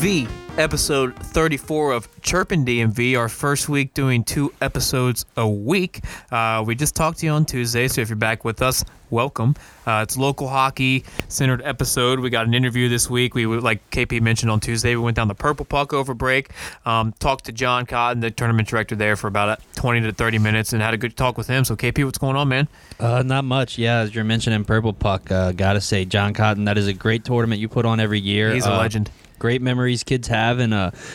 DMV, episode 34 of Chirping DMV, our first week doing two episodes a week. We just talked to you on Tuesday, so if you're back with us, welcome. It's a local hockey-centered episode. We got an interview this week. We, like KP mentioned on Tuesday, we went down the Purple Puck over break, talked to John Cotton, the tournament director there, for about 20 to 30 minutes and had a good talk with him. So, KP, what's going on, man? Not much. Yeah, as you're mentioning Purple Puck, got to say, John Cotton, that is a great tournament you put on every year. He's a legend. Great memories kids have, and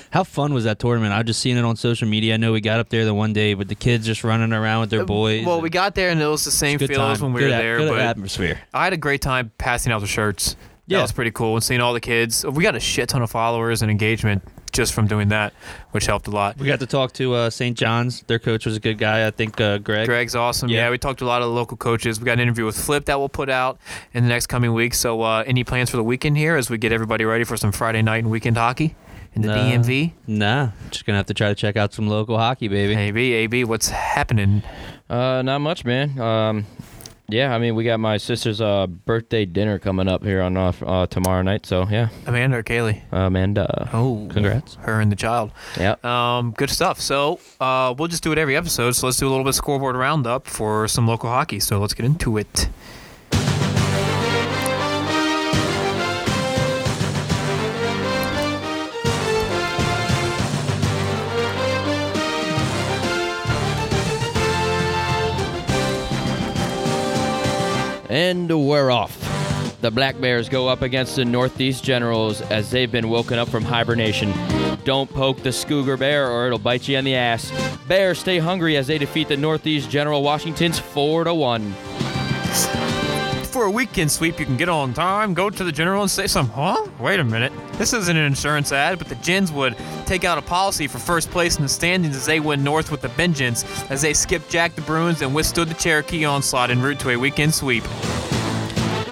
how fun was that tournament? I've just seen it on social media. I know we got up there the one day with the kids just running around with their boys. Well, we got there, and it was the same feel as when we were there. Good atmosphere. I had a great time passing out the shirts. Yeah. That was pretty cool, and seeing all the kids. We got a shit ton of followers and engagement just from doing that, which helped a lot. We got to talk to St. John's. Their coach was a good guy, I think, Greg. Greg's awesome. Yeah, we talked to a lot of the local coaches. We got an interview with Flip that we'll put out in the next coming week. So any plans for the weekend here as we get everybody ready for some Friday night and weekend hockey in the DMV? Nah, just going to have to try to check out some local hockey, baby. AB, what's happening? Not much, man. Yeah, I mean, we got my sister's birthday dinner coming up here on tomorrow night, so yeah. Amanda or Kaylee? Amanda. Oh, congrats. Her and the child. Yeah. Good stuff. So we'll just do it every episode, so let's do a little bit of scoreboard roundup for some local hockey, so let's get into it. And we're off. The Black Bears go up against the Northeast Generals as they've been woken up from hibernation. Don't poke the Cougar Bear or it'll bite you in the ass. Bears stay hungry as they defeat the Northeast General Washingtons 4-1. For a weekend sweep, you can get on time, go to the General and say something. Huh? Wait a minute. This isn't an insurance ad, but the Gens would take out a policy for first place in the standings as they went north with a vengeance as they skipjacked the Bruins and withstood the Cherokee onslaught en route to a weekend sweep.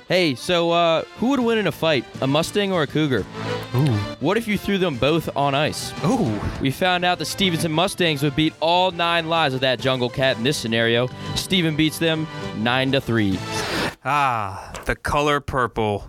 Hey, so who would win in a fight, a Mustang or a Cougar? Ooh. What if you threw them both on ice? Ooh. We found out the Stevenson Mustangs would beat all nine lives of that jungle cat in this scenario. Steven beats them 9-3. Ah, the color purple.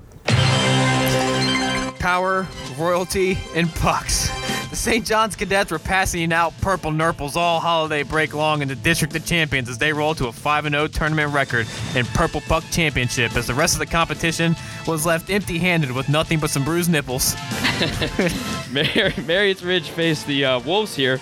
Power, royalty, and pucks. The St. John's Cadets were passing out purple nurples all holiday break long in the District of Champions as they rolled to a 5-0 tournament record in Purple Puck Championship as the rest of the competition was left empty-handed with nothing but some bruised nipples. Marriott's Ridge faced the Wolves here.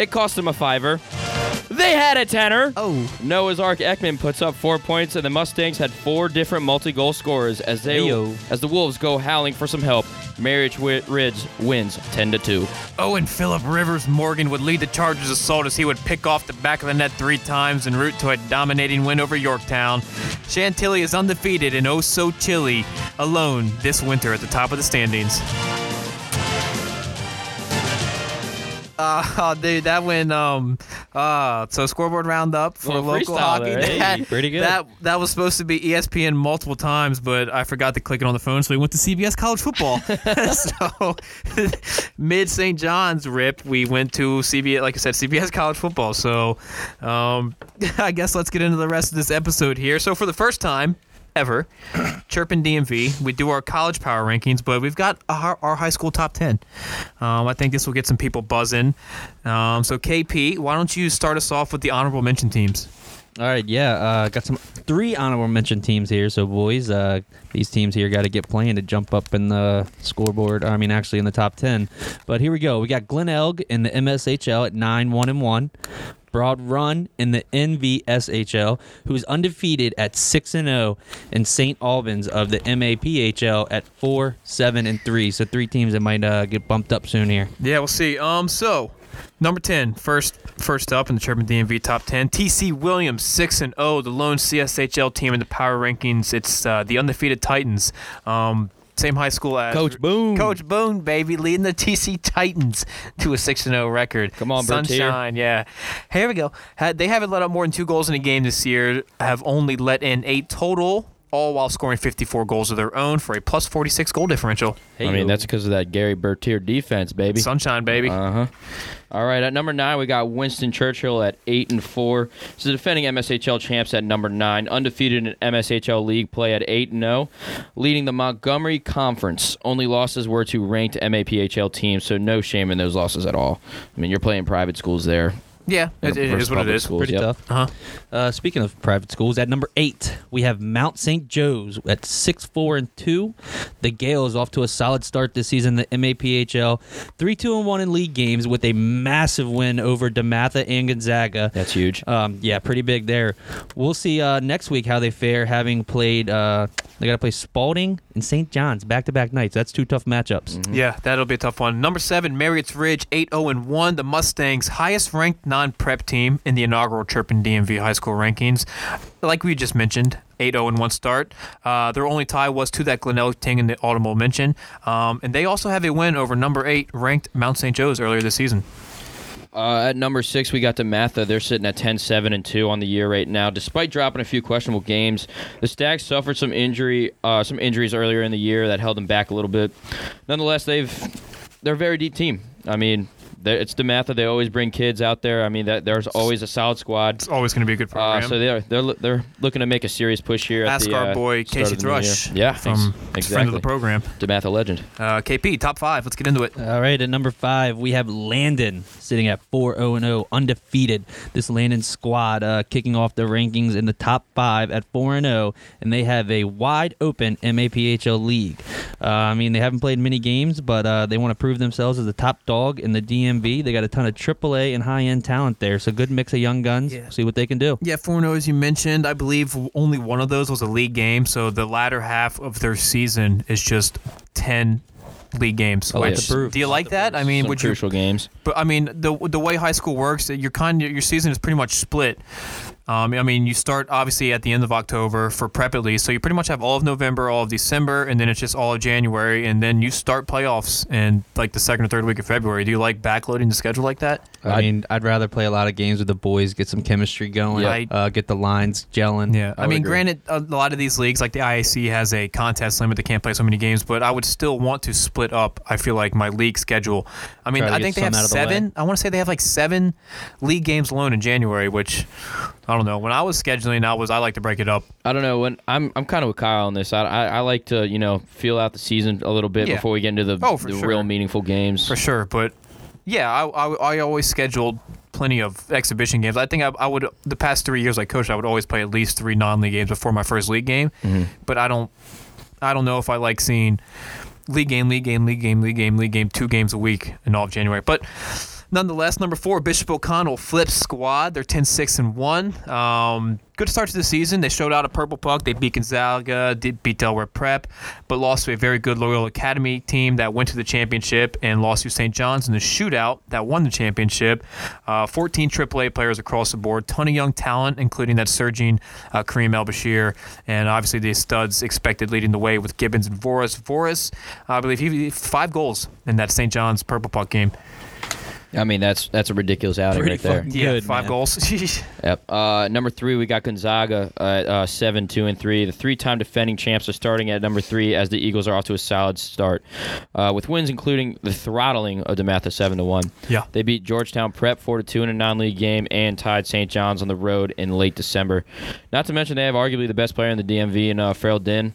It cost them a $5. They had a $10. Oh. Noah's Ark Ekman puts up 4 points, and the Mustangs had four different multi-goal scorers as the Wolves go howling for some help. Marriott's Ridge wins 10-2. Oh, and Philip Rivers Morgan would lead the Chargers' assault as he would pick off the back of the net three times en route to a dominating win over Yorktown. Chantilly is undefeated and oh so chilly alone this winter at the top of the standings. Dude, that went, so scoreboard roundup for local hockey. Hey, pretty good. That was supposed to be ESPN multiple times, but I forgot to click it on the phone, so we went to CBS College Football. So, mid St. John's rip, we went to CBS College Football. So, I guess let's get into the rest of this episode here. So, for the first time ever, Chirping DMV, we do our college power rankings, but we've got our high school top 10. I think this will get some people buzzing. So KP, why don't you start us off with the honorable mention teams? All right, yeah, got some three honorable mention teams here. So boys, these teams here got to get playing to jump up in the scoreboard. I mean, actually in the top 10. But here we go. We got Glenelg in the MSHL at 9-1-1. Broad Run in the NVSHL, who's undefeated at 6-0, and St. Albans of the MAPHL at 4-7-3. So three teams that might get bumped up soon here. Yeah, we'll see. So number 10, first up in the Chirping DMV top 10, TC Williams, 6-0, the lone CSHL team in the power rankings. It's the undefeated Titans. Same high school as Coach Boone. Coach Boone, baby, leading the TC Titans to a 6-0 record. Come on, Sunshine, Bertier. Yeah. Here we go. They haven't let up more than 2 goals in a game this year, have only let in 8 total. all while scoring 54 goals of their own for a plus 46 goal differential. Hey, I mean, that's because of that Gary Bertier defense, baby. Sunshine, baby. Uh-huh. All right, at number 9, we got Winston Churchill at 8-4. So the defending MSHL champs at number 9, undefeated in MSHL league play at 8-0, leading the Montgomery Conference. Only losses were to ranked MAPHL teams, so no shame in those losses at all. I mean, you're playing private schools there. Yeah, it is what it is. Schools, pretty tough. Uh-huh. Speaking of private schools, at number 8, we have Mount St. Joe's at 6-4-2. The Gales off to a solid start this season. The MAPHL 3-2-1 in league games with a massive win over DeMatha and Gonzaga. That's huge. Yeah, pretty big there. We'll see next week how they fare, having played. They got to play Spalding and St. John's back-to-back nights. That's two tough matchups. Mm-hmm. Yeah, that'll be a tough one. Number 7, Marriott's Ridge 8-0-1. The Mustangs, highest-ranked non-prep team in the inaugural Chirping DMV high school rankings. Like we just mentioned, 8-0-1 start. Their only tie was to that Glenelg team in the audible mention. And they also have a win over number 8 ranked Mount St. Joe's earlier this season. At number 6, we got DeMatha. They're sitting at 10-7-2 on the year right now. Despite dropping a few questionable games, the Stags suffered some injuries earlier in the year that held them back a little bit. Nonetheless, they're a very deep team. I mean, it's DeMatha. They always bring kids out there. I mean, there's always a solid squad. It's always going to be a good program. So they're looking to make a serious push here. Ask our boy Casey Thrush. Yeah, from exactly. Friend of the program, DeMatha legend. KP top 5. Let's get into it. All right, at number 5 we have Landon sitting at 4-0-0, undefeated. This Landon squad kicking off the rankings in the top 5 at 4-0, and they have a wide open MAPHL league. I mean, they haven't played many games, but they want to prove themselves as the top dog in the DMV. They got a ton of AAA and high-end talent there, so good mix of young guns. Yeah. See what they can do. Yeah, 4-0, as you mentioned. I believe only one of those was a league game, so the latter half of their season is just 10 league games. Oh, yes. Do you like that? I mean, crucial games. But I mean, the way high school works, your season is pretty much split. I mean, you start obviously at the end of October for prep at least, so you pretty much have all of November, all of December, and then it's just all of January, and then you start playoffs in like the second or third week of February. Do you like backloading the schedule like that? I mean, I'd rather play a lot of games with the boys, get some chemistry going, get the lines gelling. Yeah, I mean, agree. Granted, a lot of these leagues, like the IAC, has a contest limit; they can't play so many games. But I would still want to split up. I feel like my league schedule. I mean, I think they have 7. I want to say they have like 7 league games alone in January, which I don't know. When I was scheduling, I like to break it up. I don't know. When I'm kind of with Kyle on this. I like to feel out the season a little bit before we get into the real meaningful games. For sure, but yeah, I always scheduled plenty of exhibition games. I think I would the past 3 years I coached, I would always play at least 3 non-league games before my first league game. Mm-hmm. But I don't know if I like seeing league game, 2 games a week in all of January, but. Nonetheless, number 4, Bishop O'Connell flips squad. They're 10-6-1. Good start to the season. They showed out at Purple Puck. They beat Gonzaga, did beat Delaware Prep, but lost to a very good Loyola Academy team that went to the championship and lost to St. John's in the shootout that won the championship. 14 AAA players across the board. Ton of young talent, including that surging Kareem El-Bashir, and obviously the studs expected leading the way with Gibbons and Voris. Voris, I believe he 5 goals in that St. John's Purple Puck game. I mean, that's a ridiculous outing right there. Yeah, good, 5 man. Goals. Yep. Number 3, we got Gonzaga at 7-2-3. The 3-time defending champs are starting at number 3 as the Eagles are off to a solid start, with wins including the throttling of DeMatha 7-1. Yeah. They beat Georgetown Prep 4-2 in a non-league game and tied St. John's on the road in late December. Not to mention they have arguably the best player in the DMV in Farrell Dinn.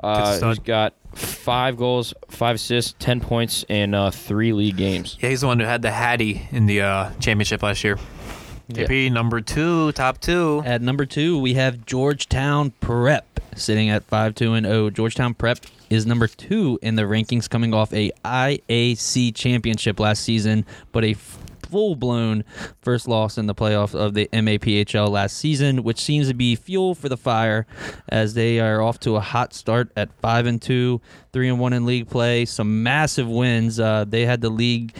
He's got 5 goals, 5 assists, 10 points in 3 league games. Yeah, he's the one who had the Hattie in the championship last year. KP, yeah. Number 2, top 2. At number 2, we have Georgetown Prep sitting at 5-2-0. Georgetown Prep is number 2 in the rankings, coming off a IAC championship last season, but a full-blown first loss in the playoffs of the MAPHL last season, which seems to be fuel for the fire as they are off to a hot start at 5-2, 3-1 in league play. Some massive wins. They had the league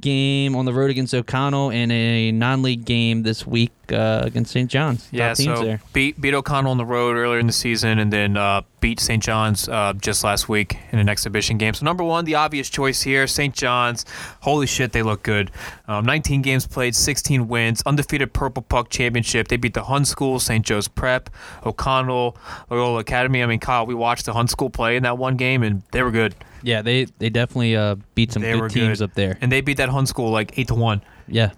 game on the road against O'Connell and a non-league game this week against St. John's. Yeah, so there. Beat O'Connell on the road earlier in the season, and then beat St. John's just last week in an exhibition game. So number one, the obvious choice here, St. John's. Holy shit, they look good. 19 games played, 16 wins, undefeated Purple Puck championship. They beat the Hun School, St. Joe's Prep, O'Connell, Loyola Academy. I mean, Kyle, we watched the Hun School play in that one game, and they were good. Yeah, they definitely beat some good teams up there. And they beat that Hun School like 8-1. Yeah.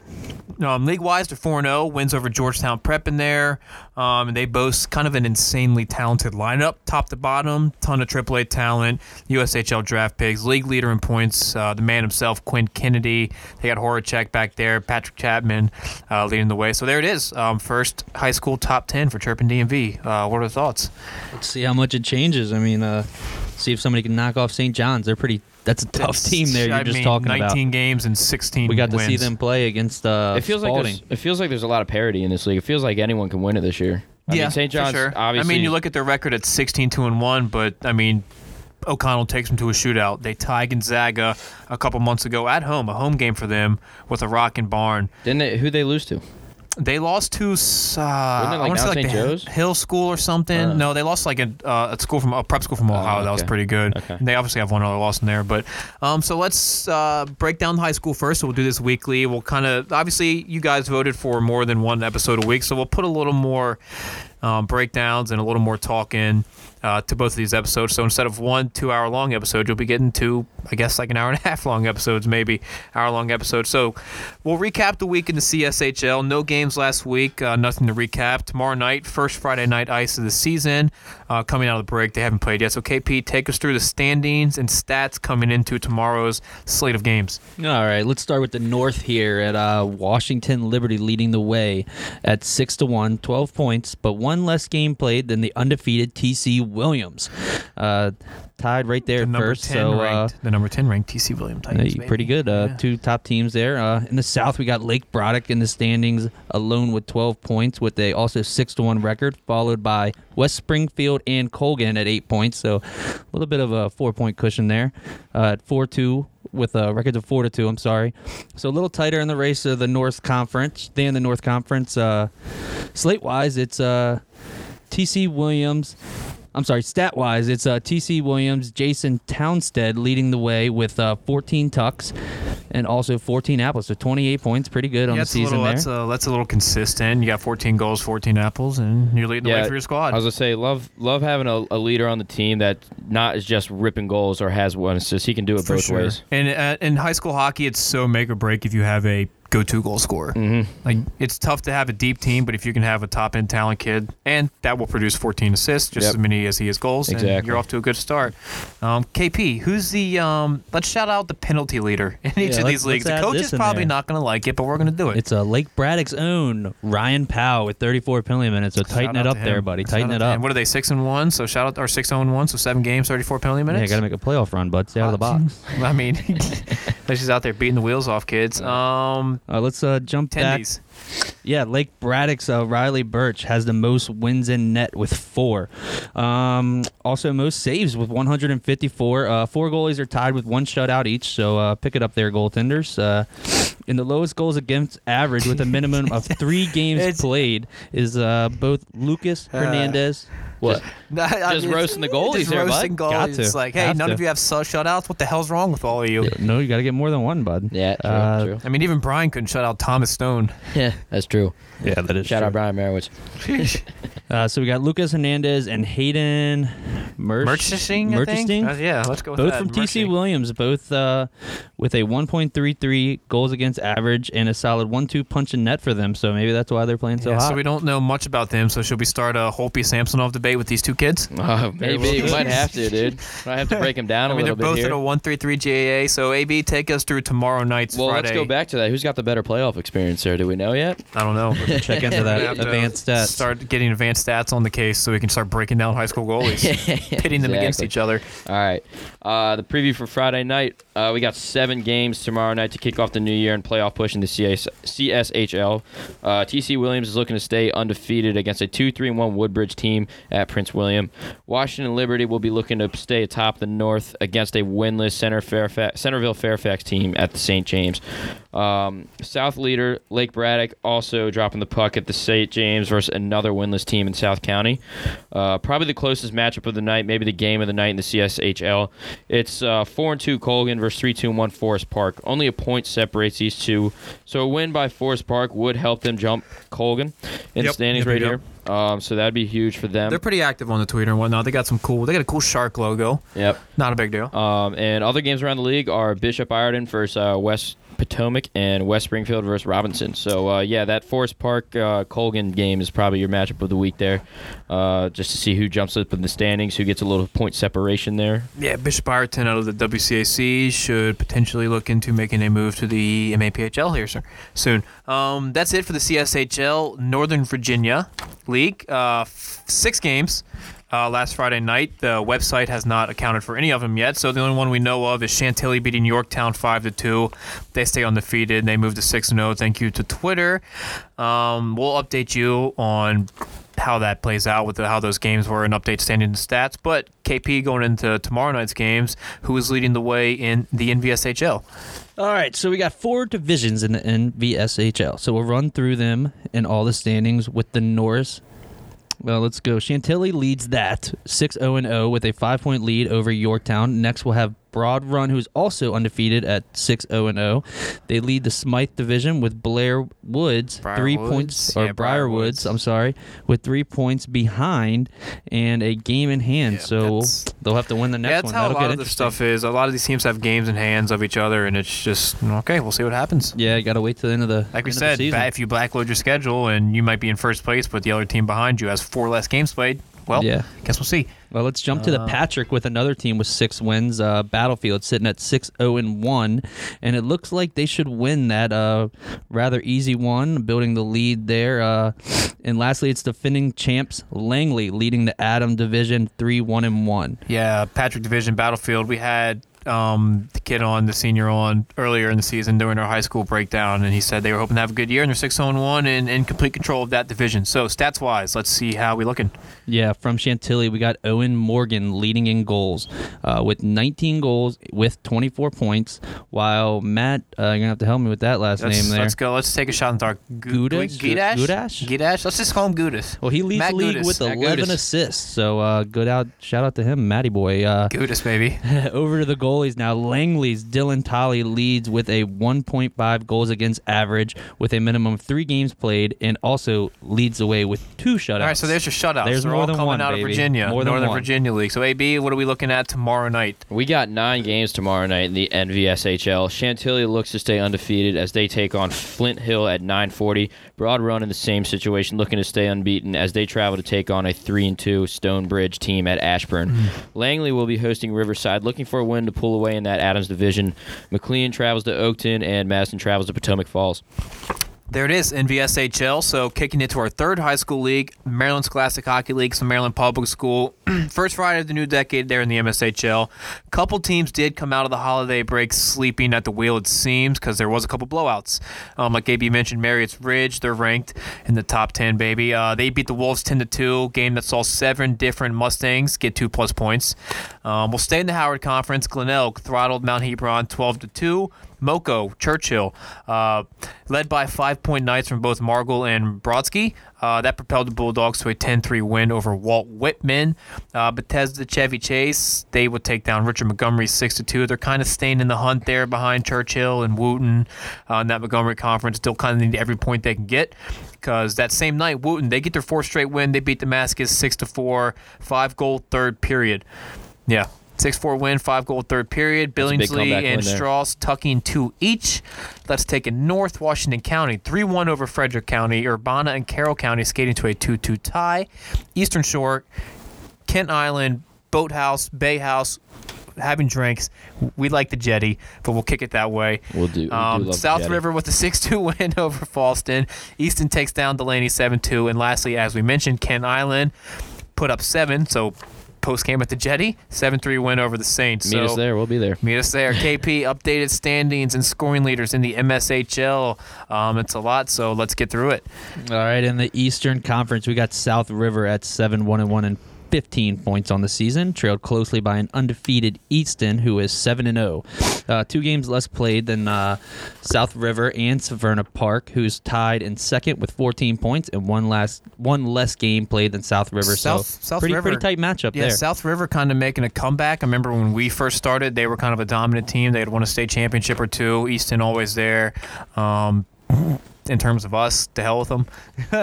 League-wise, they're 4-0, wins over Georgetown Prep in there. And they boast kind of an insanely talented lineup, top to bottom, ton of AAA talent, USHL draft picks, league leader in points, the man himself, Quinn Kennedy. They got Horacek back there, Patrick Chapman leading the way. So there it is, first high school top 10 for Chirping DMV. What are the thoughts? Let's see how much it changes. I mean, see if somebody can knock off St. John's. They're pretty... That's a tough team there you're just talking about. 19 games and 16 wins. We got to see them play against Spalding. It feels like there's a lot of parity in this league. It feels like anyone can win it this year. I mean, St. John's, for sure. Obviously. I mean, you look at their record at 16-2-1, but, I mean, O'Connell takes them to a shootout. They tie Gonzaga a couple months ago at home, a home game for them with a rockin' barn. Who'd they lose to? They lost to, I want to say like the Hill School or something. No, they lost like a school from a prep school from Ohio. Okay. That was pretty good. Okay. They obviously have one other loss in there, but so let's break down high school first. So we'll do this weekly. We'll kind of obviously you guys voted for more than one episode a week, so we'll put a little more breakdowns and a little more talk in to both of these episodes. So instead of 1 2-hour long episode, you'll be getting to, I guess, like an hour and a half long episodes, maybe hour long episodes. So we'll recap the week in the CSHL. No games last week, nothing to recap. Tomorrow night, first Friday night ice of the season, coming out of the break. They haven't played yet. So KP, take us through the standings and stats coming into tomorrow's slate of games. All right, let's start with the North here at Washington Liberty leading the way at 6-1, 12 points, but one less game played than the undefeated TC Williams. Tied right there first. So the number 10 ranked TC Williams. Titans, pretty good. Two top teams there. In the South, we got Lake Braddock in the standings alone with 12 points with a also 6-1 record, followed by West Springfield and Colgan at 8 points. So a little bit of a 4-point cushion there at 4-2. With a record of 4-2, I'm sorry. So a little tighter in the race of the North Conference than the North Conference. Slate-wise, it's TC Williams. I'm sorry, stat-wise, it's TC Williams, Jason Townstead leading the way with 14 tucks and also 14 apples, so 28 points, pretty good on the season there. That's a little consistent. You got 14 goals, 14 apples, and you're leading the way for your squad. I was going to say, love having a leader on the team that not is just ripping goals or has one assist. He can do it both ways. And in high school hockey, it's so make or break if you have a go-to goal scorer. Mm-hmm. Like, it's tough to have a deep team, but if you can have a top-end talent kid, and that will produce 14 assists, just as many as he has goals, and you're off to a good start. KP, who's the let's shout out the penalty leader in each of these leagues. The coach is probably not going to like it, but we're going to do it. It's Lake Braddock's own Ryan Powell with 34 penalty minutes, so tighten it up there, buddy. Tighten it up. What are they, 6-1? So shout out, or 6-0-1, so 7 games, 34 penalty minutes? Yeah, got to make a playoff run, bud. Stay out of the box. I mean, they're just out there beating the wheels off, kids. Let's jump tendies. Back. Yeah, Lake Braddock's Riley Birch has the most wins in net with 4. Also, most saves with 154. 4 goalies are tied with 1 shutout each, so pick it up there, goaltenders. And the lowest goals against average with a minimum of 3 games played is both Lucas Hernandez. What? Just roasting the goalies just here, roasting bud. Goalies. It's like, hey, none of you have shutouts. What the hell's wrong with all of you? No, you got to get more than one, bud. Yeah, true. I mean, even Brian couldn't shut out Thomas Stone. Yeah, that's true. Yeah, that is Shout out Brian Marowitz. So we got Lucas Hernandez and Hayden Merchesting, I think. Yeah, let's go with both that. Both from TC Williams, both with a 1.33 goals against average and a solid 1-2 punch in net for them. So maybe that's why they're playing so hot. So we don't know much about them. So should we start a Holtby Samsonov debate with these two kids? Maybe. We might have to, dude. Might have to break them down a little bit here. They're both at a 1.33 GAA. So, AB, take us through tomorrow night's Friday. Well, let's go back to that. Who's got the better playoff experience there? Do we know yet? I don't know. We're check into that advanced stats. Start getting advanced stats on the case so we can start breaking down high school goalies, pitting them against each other. All right. The preview for Friday night, we got 7 7 games tomorrow night to kick off the new year and playoff push in the CSHL. TC Williams is looking to stay undefeated against a 2-3-1 Woodbridge team at Prince William. Washington Liberty will be looking to stay atop the North against a winless Centerville Fairfax team at the St. James. South leader Lake Braddock also dropping the puck at the St. James versus another winless team in South County. Probably the closest matchup of the night, maybe the game of the night in the CSHL. It's 4-2 Colgan versus 3-2-1 Forest Park. Only a point separates these two, so a win by Forest Park would help them jump Colgan in standings. Here. So that'd be huge for them. They're pretty active on the Twitter and whatnot. They got a cool shark logo. Yep, not a big deal. And other games around the league are Bishop Ireton versus West Potomac and West Springfield versus Robinson. So, that Forest Park Colgan game is probably your matchup of the week there, just to see who jumps up in the standings, who gets a little point separation there. Yeah, Bishop Ireton out of the WCAC should potentially look into making a move to the MAPHL here soon. That's it for the CSHL Northern Virginia League. 6 games. Last Friday night, the website has not accounted for any of them yet, so the only one we know of is Chantilly beating Yorktown 5-2. They stay undefeated, and they move to 6-0. Thank you to Twitter. We'll update you on how that plays out with how those games were and update standing stats, but KP going into tomorrow night's games, who is leading the way in the NVSHL? All right, so we got 4 divisions in the NVSHL, so we'll run through them and all the standings with the Norse. Well, let's go. Chantilly leads that 6-0-0 with a 5-point lead over Yorktown. Next, we'll have Broad Run, who's also undefeated at 6-0-0. They lead the Smythe division with Briarwoods with 3 points behind and a game in hand. Yeah, so they'll have to win the next one. That's how a lot of the stuff is. A lot of these teams have games in hands of each other, and it's just, okay, we'll see what happens. Yeah, you got to wait till the end of the season. Like we said, if you backload your schedule and you might be in first place, but the other team behind you has 4 less games played, guess we'll see. Well, let's jump to the Patrick with another team with 6 wins. Battlefield sitting at 6-0-1, and it looks like they should win that rather easy one, building the lead there. And lastly, it's defending champs Langley leading the Adam division 3-1-1. Yeah, Patrick division, Battlefield. We had the kid on, the senior on, earlier in the season during our high school breakdown, and he said they were hoping to have a good year, and they're 6-0-1 and in complete control of that division. So stats-wise, let's see how we're looking. Yeah, from Chantilly, we got Owen Morgan leading in goals with 19 goals with 24 points, while Matt, you're going to have to help me with that last name there. Let's go. Let's take a shot in the dark. Gudash? Let's just call him Gudas. Well, he leads Matt league Gudas with 11 assists, so shout out to him, Matty boy. Gudas, baby. Over to the goal. Now, Langley's Dylan Tolley leads with a 1.5 goals against average with a minimum of 3 games played and also leads the way with 2 shutouts. All right, so there's your shutouts. There's more all than coming one, out baby. Of Virginia, more Northern Virginia League. So, AB, what are we looking at tomorrow night? We got 9 games tomorrow night in the NVSHL. Chantilly looks to stay undefeated as they take on Flint Hill at 9:40. Broad Run in the same situation, looking to stay unbeaten as they travel to take on a 3-2 Stonebridge team at Ashburn. Langley will be hosting Riverside, looking for a win to pull away in that Adams division. McLean travels to Oakton, and Madison travels to Potomac Falls. There it is, NVSHL. So kicking into our 3rd high school league, Maryland Scholastic Hockey League, some Maryland Public School. First Friday of the new decade there in the MSHL. Couple teams did come out of the holiday break sleeping at the wheel, it seems, because there was a couple blowouts. Like AB mentioned, Marriott's Ridge, they're ranked in the top 10, baby. They beat the Wolves 10-2, game that saw 7 different Mustangs get 2-plus points. We'll stay in the Howard Conference. Glenelg throttled Mount Hebron 12-2. Moco, Churchill, led by 5-point nights from both Margol and Brodsky. That propelled the Bulldogs to a 10-3 win over Walt Whitman. Bethesda Chevy Chase, they would take down Richard Montgomery 6-2. They're kind of staying in the hunt there behind Churchill and Wooten in that Montgomery Conference. Still kind of need every point they can get because that same night, Wooten, they get their 4th straight win. They beat Damascus 6-4, 5-goal 3rd period. Yeah. 6-4 win, 5-goal 3rd period. Billingsley and Strauss tucking 2 each. Let's take it north. Washington County, 3-1 over Frederick County. Urbana and Carroll County skating to a 2-2 tie. Eastern Shore, Kent Island, Boathouse, Bay House, having drinks. We like the jetty, but we'll kick it that way. We'll do. We do love South River with a 6-2 win over Falston. Easton takes down Delaney 7-2. And lastly, as we mentioned, Kent Island put up 7, so post game at the Jetty, 7-3 win over the Saints. Meet us there. We'll be there. Meet us there. KP, updated standings and scoring leaders in the MSHL. It's a lot, so let's get through it. All right, in the Eastern Conference, we got South River at 7-1-1 and 15 points on the season, trailed closely by an undefeated Easton, who is 7-0. 2 games less played than South River and Severna Park, who's tied in second with 14 points and one less game played than South River. Pretty tight matchup there. South River kind of making a comeback. I remember when we first started, they were kind of a dominant team. They had won a state championship or two. Easton always there. In terms of us, to hell with them.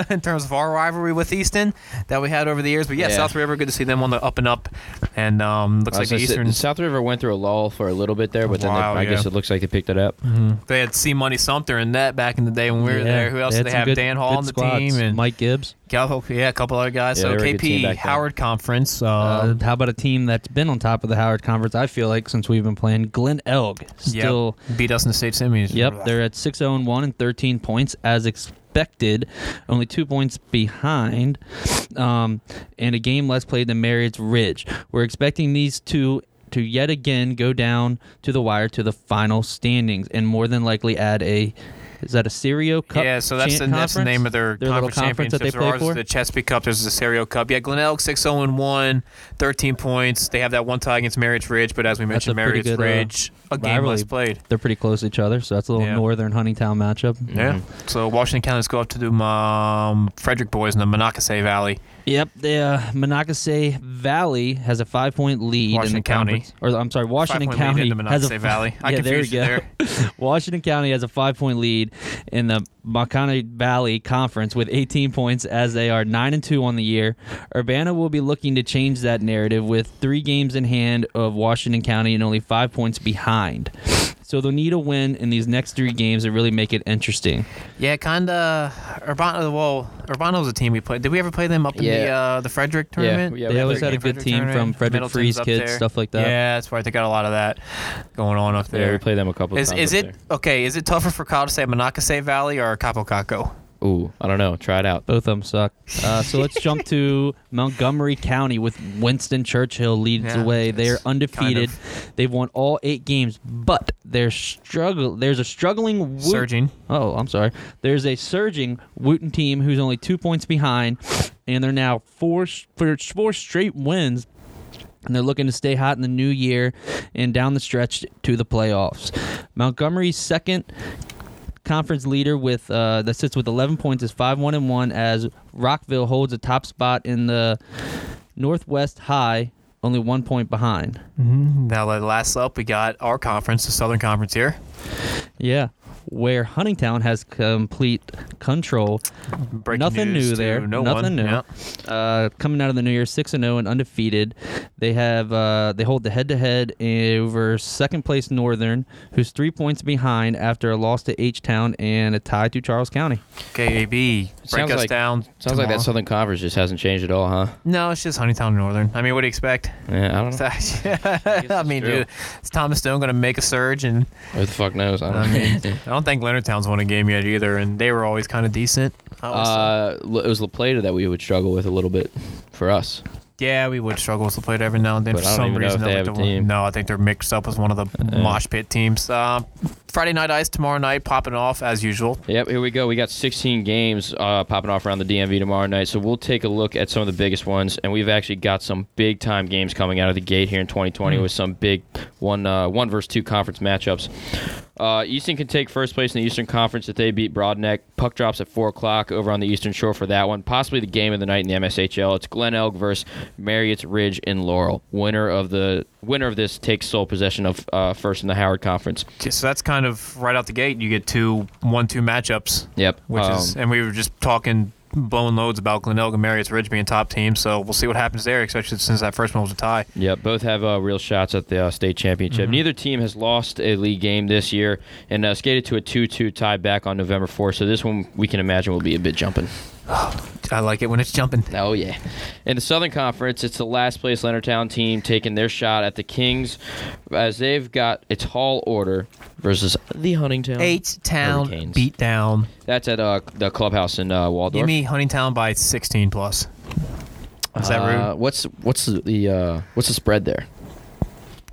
In terms of our rivalry with Easton that we had over the years. But yeah, South River, good to see them on the up and up. And looks like Eastern. South River went through a lull for a little bit there, but then I guess it looks like they picked it up. Mm-hmm. They had C. Money Sumter in that back in the day when we were there. Who else did they have? Dan Hall on the team and Mike Gibbs. A couple other guys. Yeah, so KP, Howard Conference. How about a team that's been on top of the Howard Conference, I feel like, since we've been playing? Glenelg still beat us in the state semis. Yep, they're at 6-0-1 and 13 points as expected, only 2 points behind, and a game less played than Marriott's Ridge. We're expecting these two to yet again go down to the wire to the final standings and more than likely add a... Is that a Serio Cup? Yeah, so that's the name of their conference that they play for. The Chesapeake Cup, there's the Serio Cup. Yeah, Glenelg 6-0-1, 13 points. They have that one tie against Marriott's Ridge, but as we mentioned, Marriott's Ridge, a game less played. They're pretty close to each other, so that's a little Northern Huntingtown matchup. Yeah, so Washington County's go up to the Frederick boys in the Monocacy Valley. Yep, the Monocacy Valley has a 5-point lead. Washington County lead in the Monocacy Valley. Washington County has a 5-point lead in the Monocacy Valley Conference with 18 points as they are 9-2 on the year. Urbana will be looking to change that narrative with 3 games in hand of Washington County and only 5 points behind. So they'll need a win in these next 3 games to really make it interesting. Yeah, kind of. Urbana was a team we played. Did we ever play them up in the Frederick tournament? Yeah, they always had a good Frederick team from Frederick Freeze kids, there. Stuff like that. Yeah, that's right. They got a lot of that going on up there. Yeah, we played them a couple times. Is it tougher for Kyle to say Monocacy Valley or Capocaco? Ooh, I don't know. Try it out. Both of them suck. So let's jump to Montgomery County with Winston Churchill leads the way. They are undefeated. They've won all 8 games, but there's a surging Wooten team who's only 2 points behind, and they're now four straight wins. And they're looking to stay hot in the new year and down the stretch to the playoffs. Montgomery's second conference leader that sits with 11 points is 5-1-1 as Rockville holds a top spot in the Northwest High, only 1 point behind. Mm-hmm. Now, last up, we got our conference, the Southern Conference here. Yeah, where Huntingtown has complete control. Nothing new. Yeah. Coming out of the new year, 6-0 and undefeated. They have they hold the head-to-head over second-place Northern, who's 3 points behind after a loss to H-Town and a tie to Charles County. Okay, AB, break us down. Sounds like that Southern Conference just hasn't changed at all, huh? No, it's just Huntingtown and Northern. I mean, what do you expect? Yeah, I don't know. I mean, dude, is Thomas Stone going to make a surge? And who the fuck knows? I don't think Leonardtown's won a game yet either, and they were always kind of decent. It was La Plata that we would struggle with a little bit for us. Yeah, we would struggle with La Plata every now and then. But for some reason, they have a team. No, I think they're mixed up with one of the mosh pit teams. Friday Night Ice tomorrow night, popping off as usual. Yep, here we go. We got 16 games popping off around the DMV tomorrow night, so we'll take a look at some of the biggest ones, and we've actually got some big-time games coming out of the gate here in 2020 with some big 1-versus-2 conference matchups. Easton can take first place in the Eastern Conference if they beat Broadneck. Puck drops at 4 o'clock over on the Eastern Shore for that one. Possibly the game of the night in the MSHL. It's Glenelg versus Marriott's Ridge in Laurel. Winner of this takes sole possession of first in the Howard Conference. So that's kind of right out the gate. You get 2 1-2 matchups. Yep. And we were just talking blowing loads about Glenelg and Marriott's Ridge being top teams, so we'll see what happens there, especially since that first one was a tie. Yeah, both have real shots at the state championship. Mm-hmm. Neither team has lost a league game this year and skated to a 2-2 tie back on November 4th, so this one we can imagine will be a bit jumping. I like it when it's jumping. Oh, yeah. In the Southern Conference, it's the last-place Leonardtown team taking their shot at the Kings as they've got its Hall Order versus the Huntingtown H-Town beatdown. That's at the clubhouse in Waldorf. Give me Huntingtown by 16-plus. Is that rude? What's the spread there?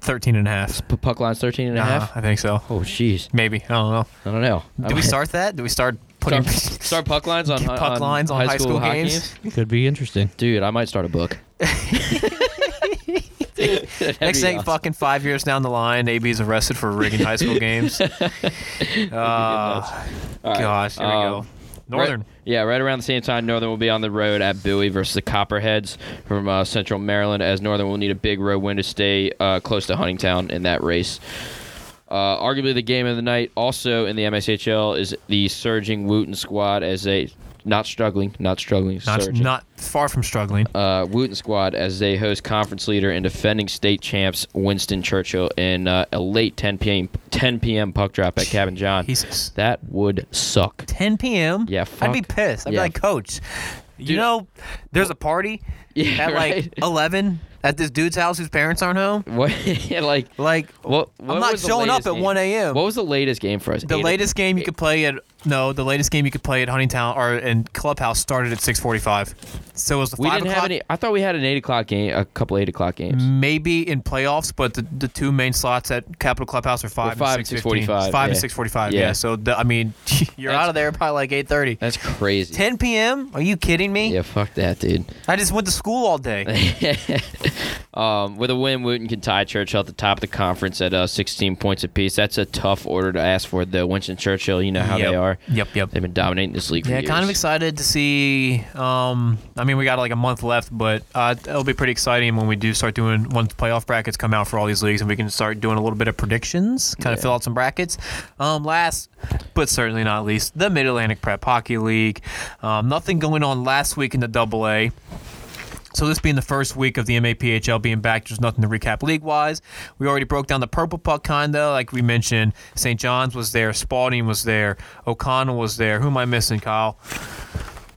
13.5. Puck line's 13.5? I think so. Oh, jeez. Maybe. I don't know. Did we start that? Did we start putting... Start puck lines on high school games? Could be interesting. Dude, I might start a book. Next thing, awesome. Fucking 5 years down the line, AB's arrested for rigging high school games. Gosh, here we go. Northern. Right around the same time, Northern will be on the road at Bowie versus the Copperheads from Central Maryland, as Northern will need a big road win to stay close to Huntingtown in that race. Arguably the game of the night also in the MSHL is the surging Wooten squad as they... Not far from struggling. Wooten squad as they host conference leader and defending state champs Winston Churchill in a late 10 p.m. puck drop at Cabin John. Jesus. That would suck. 10 p.m.? Yeah, fuck. I'd be pissed. I'd be like, Coach, dude, you know, there's a party at like 11 at this dude's house whose parents aren't home. What? Yeah, what I'm not showing up at game? 1 a.m. What was the latest game for us? The latest game you could play at Huntingtown or in Clubhouse started at 6:45. So it was the 5 o'clock. I thought we had an 8 o'clock game, a couple 8 o'clock games. Maybe in playoffs, but the two main slots at Capital Clubhouse are 5 and 6:45. 5 and 6:45, yeah. So, you're out of there probably like 8:30. That's crazy. 10 p.m.? Are you kidding me? Yeah, fuck that, dude. I just went to school all day. With a win, Wooten can tie Churchill at the top of the conference at 16 points apiece. That's a tough order to ask for, though. Winston Churchill, you know how they are. Yep. They've been dominating this league for years. Yeah, kind of excited to see. We got like a month left, but it'll be pretty exciting when we do start doing once playoff brackets come out for all these leagues and we can start doing a little bit of predictions, kind of fill out some brackets. Last, but certainly not least, the Mid-Atlantic Prep Hockey League. Nothing going on last week in the AA. So this being the first week of the MAPHL being back, there's nothing to recap league-wise. We already broke down the Purple Puck, kind of. Like we mentioned, St. John's was there, Spalding was there, O'Connell was there. Who am I missing, Kyle?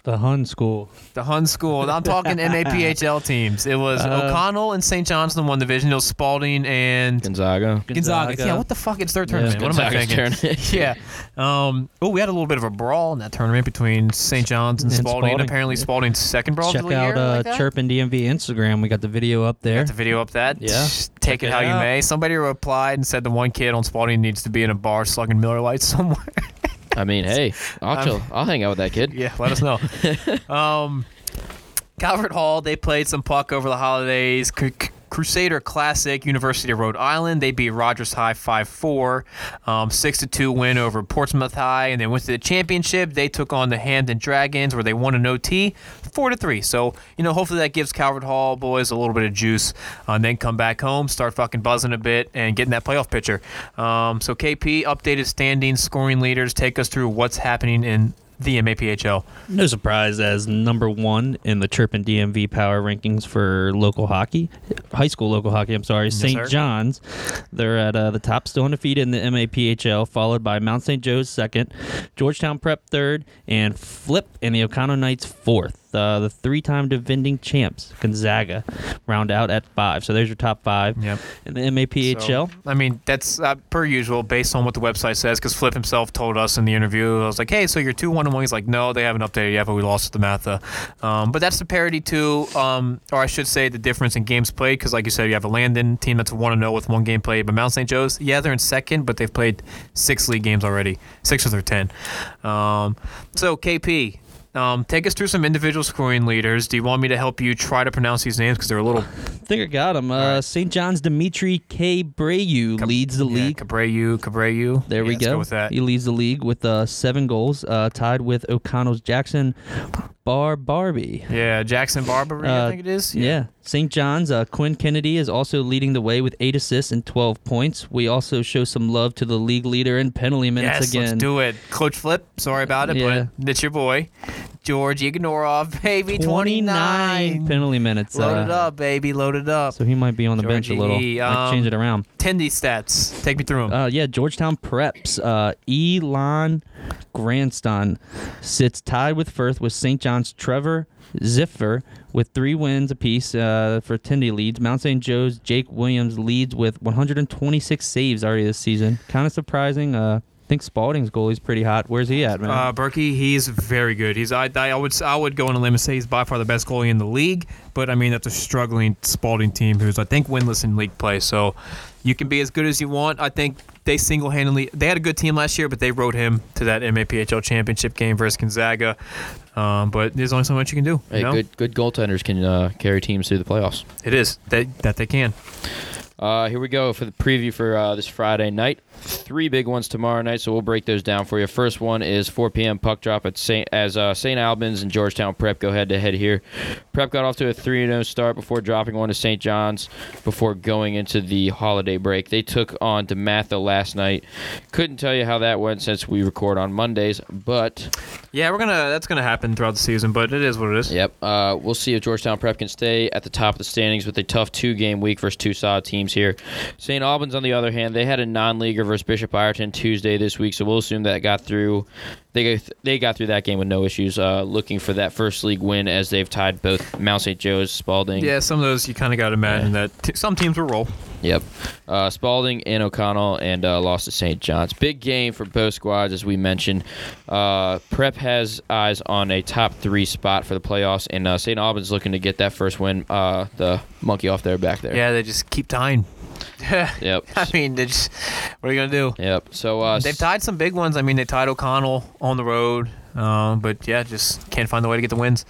The Hun School. The Hun School. I'm talking MAPHL teams. It was O'Connell and St. John's in one division. It was Spalding and... Gonzaga. Yeah, what the fuck? It's their tournament. What am I thinking? Yeah. We had a little bit of a brawl in that tournament between St. John's and Spalding. Apparently Spalding's second brawl of the year. Check out Chirping DMV Instagram. We got the video up there. Yeah. Take it how you may. Somebody replied and said the one kid on Spalding needs to be in a bar slugging Miller Lite somewhere. I mean, hey, I'll chill. I'll hang out with that kid. Yeah, let us know. Calvert Hall, they played some puck over the holidays. Crusader Classic, University of Rhode Island. They beat Rogers High 5-4. 6-2 win over Portsmouth High. And then went to the championship. They took on the Hampton Dragons where they won an OT 4-3. So, hopefully that gives Calvert Hall boys a little bit of juice and then come back home, start fucking buzzing a bit and getting that playoff picture. So KP updated standings, scoring leaders. Take us through what's happening in the MAPHL. No surprise as number one in the Chirping DMV power rankings for high school local hockey. Yes, St. John's. They're at the top, still undefeated in the MAPHL, followed by Mount St. Joe's second, Georgetown Prep third, and Flip and the O'Connell Knights fourth. The three-time defending champs, Gonzaga, round out at 5. So there's your top 5 in the MAPHL. So, that's per usual based on what the website says, because Flip himself told us in the interview. I was like, hey, so you're 2-1-1. He's like, no, they haven't updated yet, but we lost to DeMatha. But that's the parity to, or I should say the difference in games played, because like you said, you have a Landon team that's 1-0 with one game played. But Mount St. Joe's, they're in second, but they've played 6 league games already, 6 of their 10. So KP, take us through some individual scoring leaders. Do you want me to help you try to pronounce these names? Because they're a little... I think I got them. Right. St. John's Dimitri Cabreu leads the league. Cabreu. There we go. Let's go with that. He leads the league with 7 goals, tied with O'Connell's Jackson Barbary. Yeah, Jackson Barbary, I think it is. Yeah. St. John's, Quinn Kennedy is also leading the way with 8 assists and 12 points. We also show some love to the league leader in penalty minutes again. Yes, let's do it. Coach Flip, sorry about it, but it's your boy. George Ignorov, baby, 29 penalty minutes. Load it up, baby, load it up. So he might be on the bench a little. Might change it around. Tendy stats. Take me through them. Georgetown Preps. Elon Grandston sits tied with Firth with St. John's Trevor Ziffer with 3 wins apiece for 10-day leads. Mount St. Joe's Jake Williams leads with 126 saves already this season. Kind of surprising. think Spalding's goalie's pretty hot. Where's he at, man? Berkey, he's very good. He's I would go on a limb and say he's by far the best goalie in the league. But I mean, that's a struggling Spalding team who's I think winless in league play. So you can be as good as you want. I think they single-handedly – they had a good team last year, but they rode him to that MAPHL championship game versus Gonzaga. But there's only so much you can do. Hey, good goaltenders can carry teams through the playoffs. It is. That they can. Here we go for the preview for this Friday night. Three big ones tomorrow night, so we'll break those down for you. First one is 4 p.m. puck drop at St. Albans and Georgetown Prep go head-to-head here. Prep got off to a 3-0 start before dropping one to St. John's before going into the holiday break. They took on DeMatha last night. Couldn't tell you how that went since we record on Mondays, but... yeah, that's going to happen throughout the season, but it is what it is. Yep. We'll see if Georgetown Prep can stay at the top of the standings with a tough two-game week versus two solid teams here. St. Albans, on the other hand, they had a non-leaguer versus Bishop O'Connell Tuesday this week, so we'll assume that got through. They got through that game with no issues, looking for that first league win as they've tied both Mount St. Joe's, Spalding. Yeah, some of those you kind of got to imagine that some teams will roll. Yep. Spalding and O'Connell and lost to St. John's. Big game for both squads, as we mentioned. Prep has eyes on a top three spot for the playoffs, and St. Albans looking to get that first win, the monkey off their back there. Yeah, they just keep tying. Yep. I mean, what are you going to do? Yep. So they've tied some big ones. I mean, they tied O'Connell on the road. But, yeah, just can't find the way to get the wins.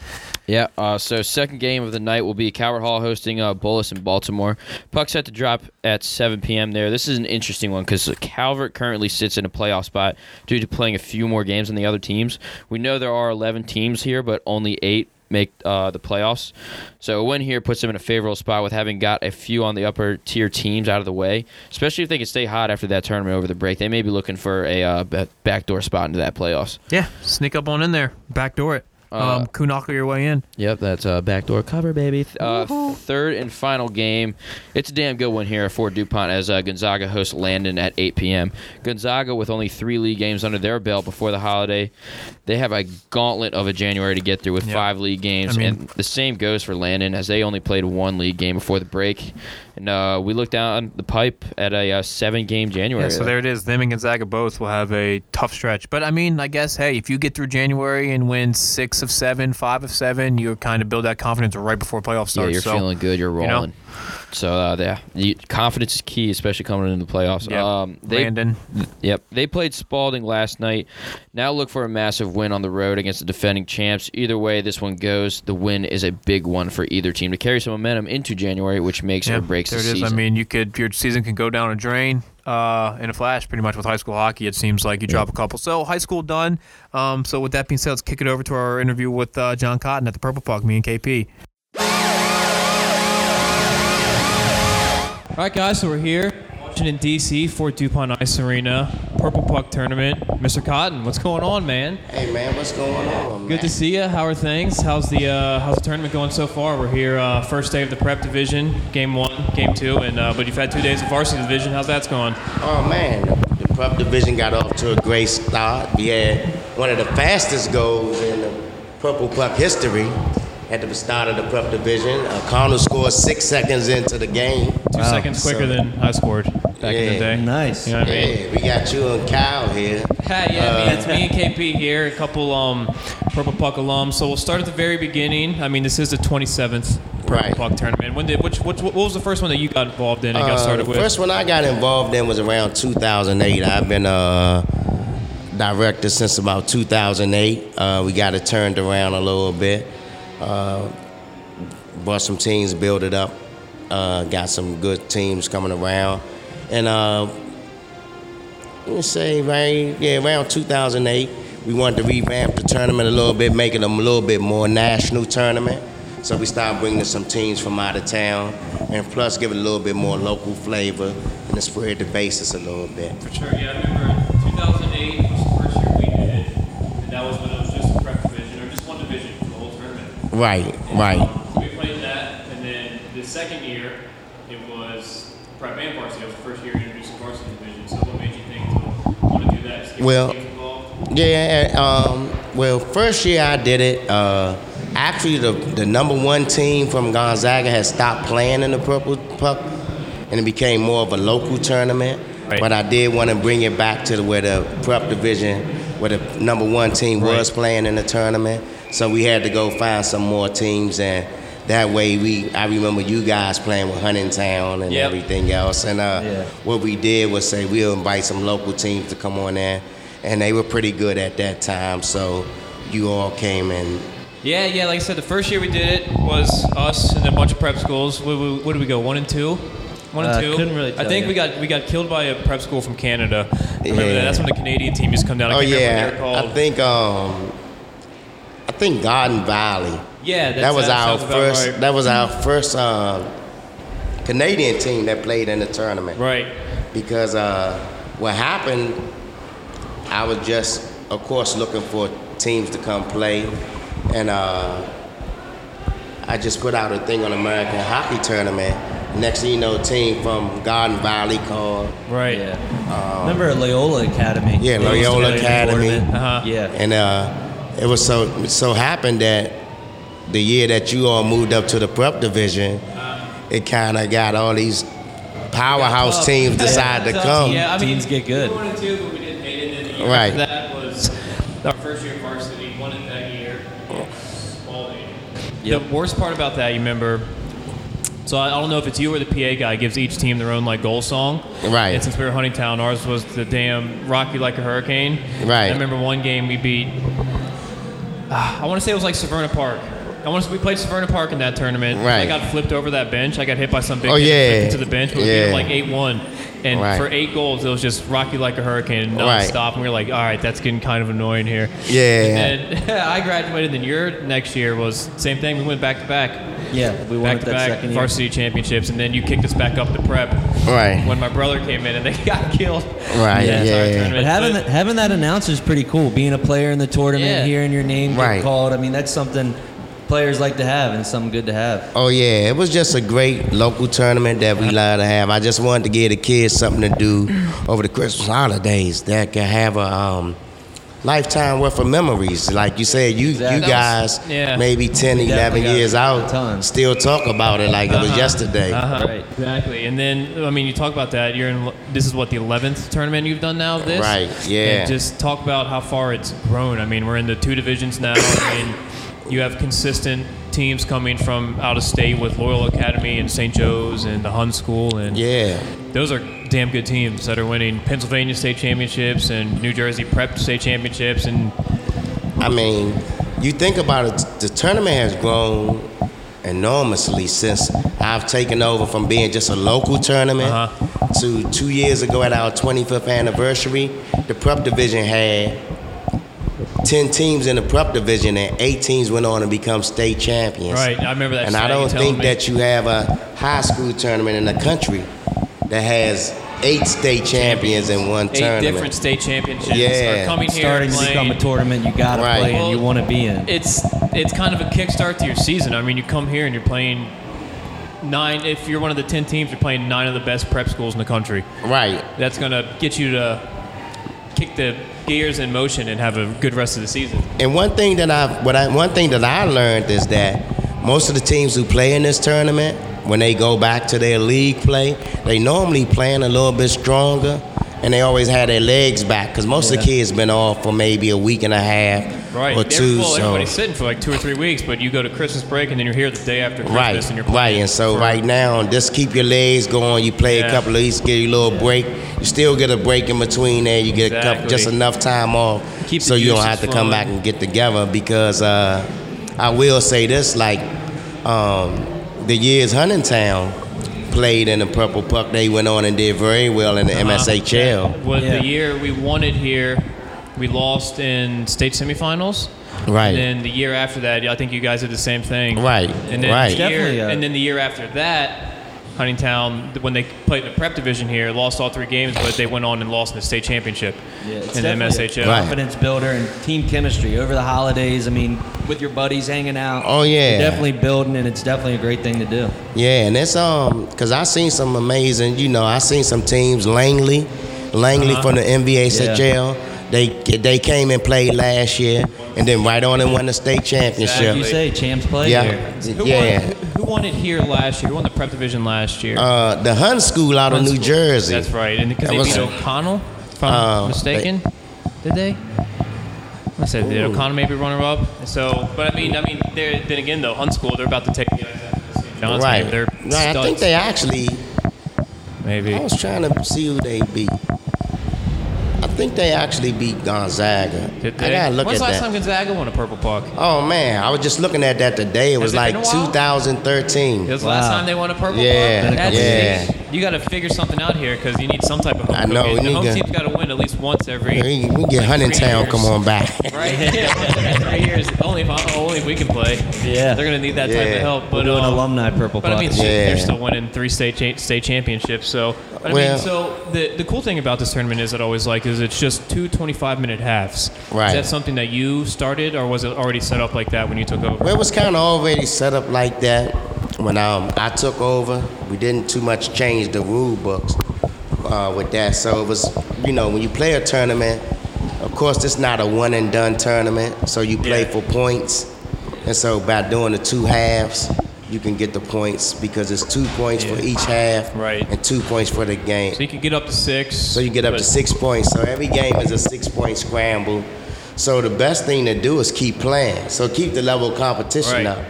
Yeah, so second game of the night will be Coward Hall hosting Bullis in Baltimore. Puck's set to drop at 7 p.m. there. This is an interesting one because Calvert currently sits in a playoff spot due to playing a few more games than the other teams. We know there are 11 teams here, but only 8 make the playoffs. So a win here puts them in a favorable spot with having got a few on the upper tier teams out of the way, especially if they can stay hot after that tournament over the break. They may be looking for a backdoor spot into that playoffs. Yeah, sneak up on in there, backdoor it. Kunackle your way in. Yep, that's a backdoor cover, baby. Third and final game. It's a damn good one here for DuPont as Gonzaga hosts Landon at 8 p.m. Gonzaga, with only 3 league games under their belt before the holiday, they have a gauntlet of a January to get through with 5 league games. I mean, and the same goes for Landon as they only played 1 league game before the break. And we look down the pipe at a 7-game January. Yeah, so there it is. Them and Gonzaga both will have a tough stretch. But, I mean, I guess, hey, if you get through January and win 6 of 7, 5 of 7, you kind of build that confidence right before playoff starts. Yeah, you're feeling good. You're rolling. You know? So, yeah, confidence is key, especially coming into the playoffs. Yep. Landon. Yep. They played Spalding last night. Now look for a massive win on the road against the defending champs. Either way this one goes, the win is a big one for either team to carry some momentum into January, which makes or breaks the season. There it is. I mean, your season can go down a drain. In a flash, pretty much, with high school hockey, it seems like you drop a couple. So, high school done. So, with that being said, let's kick it over to our interview with John Cotton at the Purple Puck, me and KP. All right, guys, so we're here in Washington, D.C., Fort DuPont Ice Arena, Purple Puck Tournament. Mr. Cotton, what's going on, man? Hey, man, what's going on, man? Good to see you. How are things? How's the tournament going so far? We're here first day of the prep division, game 1, game 2, and but you've had 2 days of varsity division. How's that's going? Oh, man, the prep division got off to a great start. We had one of the fastest goals in the Purple Puck history at the start of the prep division. Connell scored 6 seconds into the game. 2 seconds quicker than I scored back in the day. Nice. You know what I mean? Yeah, we got you and Kyle here. Hey, yeah, I mean, it's me and KP here, a couple Purple Puck alums. So we'll start at the very beginning. I mean, this is the 27th Purple Puck tournament. What was the first one that you got involved in and got started with? The first one I got involved in was around 2008. I've been director since about 2008. We got it turned around a little bit. Bought some teams, built it up, got some good teams coming around. And let's say around 2008, we wanted to revamp the tournament a little bit, make it a little bit more national tournament. So we started bringing some teams from out of town, and plus give it a little bit more local flavor and to spread the basis a little bit. For sure, yeah. I remember 2008 was the first year we did it, and that was when it was just a prep division, or just one division for the whole tournament. Right. We played that, and then the second year, it was prep and varsity. That was the first year introducing varsity division. So what made you think to want to do that? Just get teams involved? First year I did it. Actually, the number one team from Gonzaga had stopped playing in the Purple Puck, and it became more of a local tournament. Right. But I did want to bring it back to where the prep division, where the number one team was playing in the tournament. So we had to go find some more teams, and that way I remember you guys playing with Huntingtown and everything else. And what we did was say we'll invite some local teams to come on there, and they were pretty good at that time. So you all came and. Yeah, like I said, the first year we did it was us and a bunch of prep schools. What did we go, 1 and 2? 1 and 2? Couldn't really tell, I think we got killed by a prep school from Canada. I remember that. That's when the Canadian team used to come down. I can't remember what they were called. I think Garden Valley. Yeah, that was our first Canadian team that played in the tournament. Right. Because what happened, I was just, of course, looking for teams to come play. And I just put out a thing on American Hockey Tournament. Next thing you know, a team from Garden Valley called. Right. Yeah. Remember Loyola Academy. Yeah, Loyola Academy. Uh-huh. Yeah. And it was so happened that the year that you all moved up to the prep division, it kind of got all these powerhouse teams decide to come. Yeah, I mean, teams get good. We wanted to, but we didn't make it in the year. Right. That was our first year of varsity. Won it that year. Spalding. Yep. The worst part about that, you remember, so I don't know if it's you or the PA guy gives each team their own like goal song. Right. And since we were Huntingtown, ours was the damn Rocky Like a Hurricane. Right. And I remember one game we beat, I want to say it was like Severna Park. We played Severna Park in that tournament. Right. I got flipped over that bench. I got hit by some big kid to the bench. But we beat it like 8-1. And for 8 goals, it was just Rocky Like a Hurricane nonstop. Right. And we were like, all right, that's getting kind of annoying here. Yeah. And then I graduated. Then your next year was same thing. We went back-to-back. Yeah, we won back-to-back varsity championships. And then you kicked us back up to prep. Right. When my brother came in and they got killed. Right, yeah. But having that announcer is pretty cool. Being a player in the tournament, hearing your name get called. I mean, that's something players like to have, and something good to have. Oh yeah, it was just a great local tournament that we love to have. I just wanted to give the kids something to do over the Christmas holidays that can have a lifetime worth of memories. Like you said, you guys maybe 10, 11 years out still talk about it like it was yesterday. Right, exactly. And then I mean, you talk about that. You're in. This is what, the 11th tournament you've done now. This right, yeah. And just talk about how far it's grown. I mean, we're in the 2 divisions now. I mean. You have consistent teams coming from out of state with Loyola Academy and St. Joe's and the Hun School. And those are damn good teams that are winning Pennsylvania state championships and New Jersey prep state championships. And I mean, you think about it, the tournament has grown enormously since I've taken over from being just a local tournament to 2 years ago at our 25th anniversary. The prep division had 10 teams in the prep division, and 8 teams went on and become state champions. Right, I remember that. And I don't think that you have a high school tournament in the country that has 8 state champions in one tournament. 8 different state championships are coming here. Starting to become a tournament you got to play and you want to be in. It's kind of a kickstart to your season. I mean, you come here and you're playing 9. If you're one of the 10 teams, you're playing 9 of the best prep schools in the country. Right. That's going to get you to kick the gears in motion and have a good rest of the season. And one thing that I learned is that most of the teams who play in this tournament, when they go back to their league play, they normally playing a little bit stronger, and they always had their legs back because most of the kids been off for maybe a week and a half or 2. Well, everybody's sitting for like 2 or 3 weeks, but you go to Christmas break and then you're here the day after Christmas and you're playing. Right, and so right now, just keep your legs going. You play a couple of weeks, give you a little break. You still get a break in between there. You get a couple, just enough time off so you don't have to come back and get together because I will say this, like the years Huntingtown played in the Purple Puck, they went on and did very well in the MSHL. The year we won it here, we lost in state semifinals. Right. And then the year after that, I think you guys did the same thing. Right. And then the year after that, Huntingtown, when they played in the prep division here, lost all 3 games, but they went on and lost in the state championship in the MSHL. Confidence builder and team chemistry over the holidays. I mean, with your buddies hanging out. Oh yeah, definitely building, and it's definitely a great thing to do. Yeah, and it's because I seen some amazing. You know, I seen some teams. Langley from the NBHL. They came and played last year, and then right on and won the state championship. As you say, champs play here. Who won it here last year? Who won the prep division last year? The Hun School out of New Jersey. That's right. And because they beat O'Connell, if I'm mistaken. Did they? I said did O'Connell maybe runner up. So, but I mean, then again though, Hun School, they're about to take the St. John's game. They're right. I think they actually. Maybe. I was trying to see who they beat. I think they actually beat Gonzaga. Did they? I gotta look at that. When's the last time Gonzaga won a Purple Puck? Oh man, I was just looking at that today. It was like 2013. It was the last time they won a Purple Puck. Yeah. You gotta figure something out here because you need some type of home. I know. The home team's gotta win at least once every. We get Huntingtown. Come on back. Right. Yeah. 3 years. Only if we can play. Yeah. They're gonna need that type of help. But we'll do an alumni Purple Puck. But I mean, they're still winning 3 state championships. So. The cool thing about this tournament is that I always like is it's just two 25-minute halves. Right. Is that something that you started, or was it already set up like that when you took over? Well, it was kind of already set up like that when I took over. We didn't too much change the rule books with that. So it was, when you play a tournament, of course, it's not a one-and-done tournament. So you play for points. And so by doing the two halves, you can get the points because it's 2 points for each half and 2 points for the game. So you can get up to 6. So you get up to 6 points. So every game is a 6-point scramble. So the best thing to do is keep playing. So keep the level of competition up.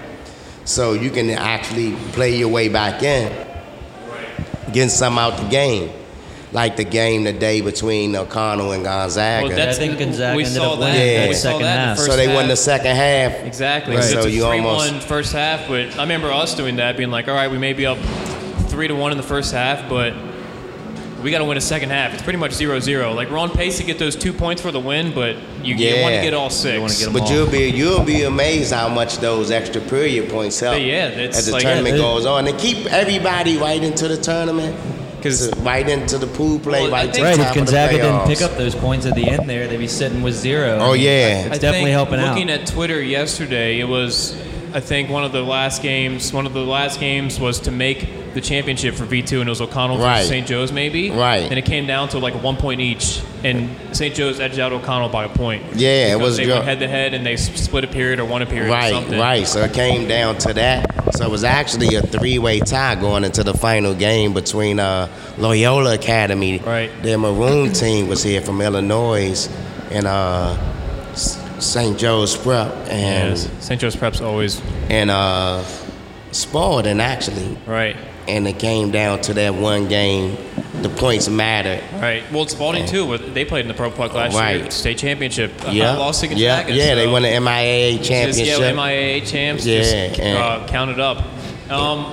So you can actually play your way back in, getting some out the game. Like the game today between O'Connell and Gonzaga. Well, I think Gonzaga ended up winning the second half. So they won the second half. Exactly. Right. So you almost won first half, but I remember us doing that, being like, all right, we may be up 3-1 in the first half, but we got to win a second half. It's pretty much 0-0. Like we're on pace to get those 2 points for the win, but you want to get all 6. You want to get them all. You'll be amazed how much those extra period points help. As the tournament goes on, and keep everybody right into the tournament. Because right into the pool play, if Gonzaga didn't pick up those points at the end there, they'd be sitting with 0. Oh, yeah. It's definitely helping out. Looking at Twitter yesterday, it was, I think, one of the last games was to make the championship for V2, and it was O'Connell versus St. Joe's maybe. Right. And it came down to like 1 point each, and St. Joe's edged out O'Connell by a point. Yeah, it was. They went head-to-head, and they split a period or won a period or something. Right, so it came down to that. So it was actually a three-way tie going into the final game between Loyola Academy. Right. Their maroon team was here from Illinois and St. Joe's Prep. And St. Joe's Prep's always. And Spalding, actually. Right. And it came down to that one game. The points mattered. Right. Well, Spalding, too. They played in the Pro Puck last year. State championship. Yeah. Lost against Gonzaga. Yeah, so they won the MIAA championship. MIAA champs. Yeah. Counted up.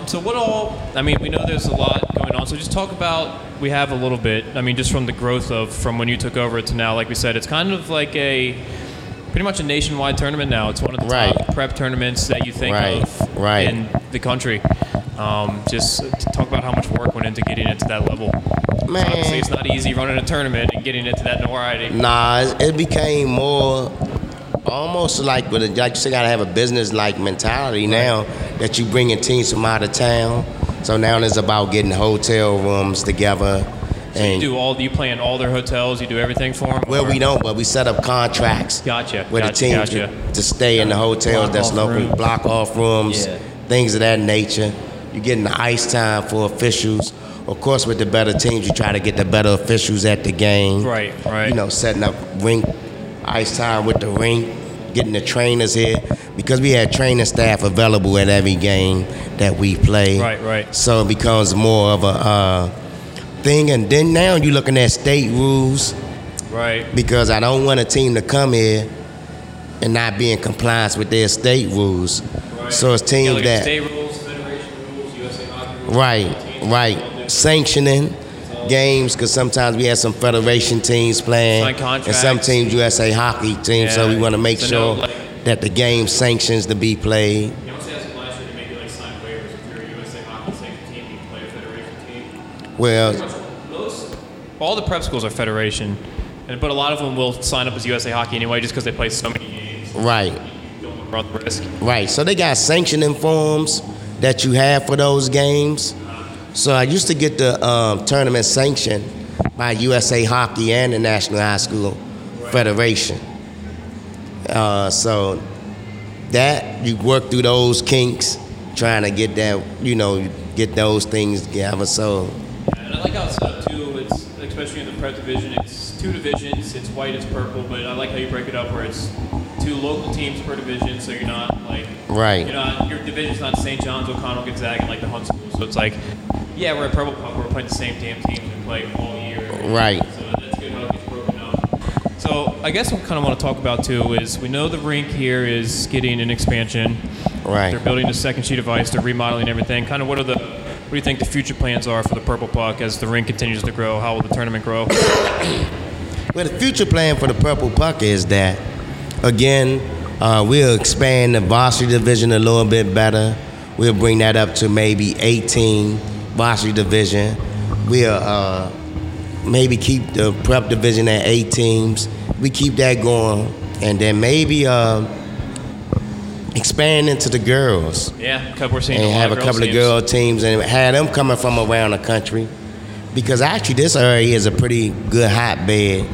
So what all, we know there's a lot going on. So just talk about, we have a little bit, just from the growth from when you took over to now, like we said, it's kind of like pretty much a nationwide tournament now. It's one of the top prep tournaments that you think of in the country. Just to talk about how much work went into getting it to that level. Man. So obviously, it's not easy running a tournament and getting it to that notoriety. Nah, it became more almost like you still got to have a business-like mentality now that you bring your teams from out of town. So now it's about getting hotel rooms together. So you play in all their hotels, you do everything for them? Well, we don't, but we set up contracts with the team to stay in the hotels that's local, block off rooms, things of that nature. You're getting the ice time for officials. Of course, with the better teams, you try to get the better officials at the game. Right. Setting up rink, ice time with the rink, getting the trainers here. Because we had training staff available at every game that we play. Right. So it becomes more of a thing. And then now you're looking at state rules. Right. Because I don't want a team to come here and not be in compliance with their state rules. Right. So it's teams that... State rules, federation rules, USA hockey rules. Right. Sanctioning games because sometimes we have some federation teams playing and some teams USA hockey teams, so we want to make sure that the game sanctions to be played. You also asked last year to maybe sign waivers if you're a USA hockey sanctioned team, you can play a federation team. Well, all the prep schools are federation, but a lot of them will sign up as USA hockey anyway just because they play so many games. Right. You don't run the risk. Right. So they got sanctioning forms that you have for those games. So I used to get the tournament sanctioned by USA Hockey and the National High School federation. So that, you work through those kinks, trying to get that, you know, get those things together. So. Yeah, and I like how it's set up too. It's, especially in the prep division, it's two divisions. It's white, it's purple, but I like how you break it up where it's two local teams per division, so you're not like, right. You're not, your division's not St. John's, O'Connell, Gonzaga, and like the Hun School. So it's like, yeah, we're at Purple Puck, we're playing the same damn teams we play all year. Right. So that's good how it gets broken up. So I guess what we kind of want to talk about too is we know the rink here is getting an expansion. Right. They're building a second sheet of ice, they're remodeling everything. Kind of what do you think the future plans are for the Purple Puck as the rink continues to grow? How will the tournament grow? Well, the future plan for the Purple Puck is that, again, we'll expand the varsity division a little bit better. We'll bring that up to maybe 18 varsity division. We'll maybe keep the prep division at 8 teams. We keep that going, and then maybe expand into the girls. Yeah, we're seeing and have a couple of girl teams and have them coming from around the country, because actually this area is a pretty good hotbed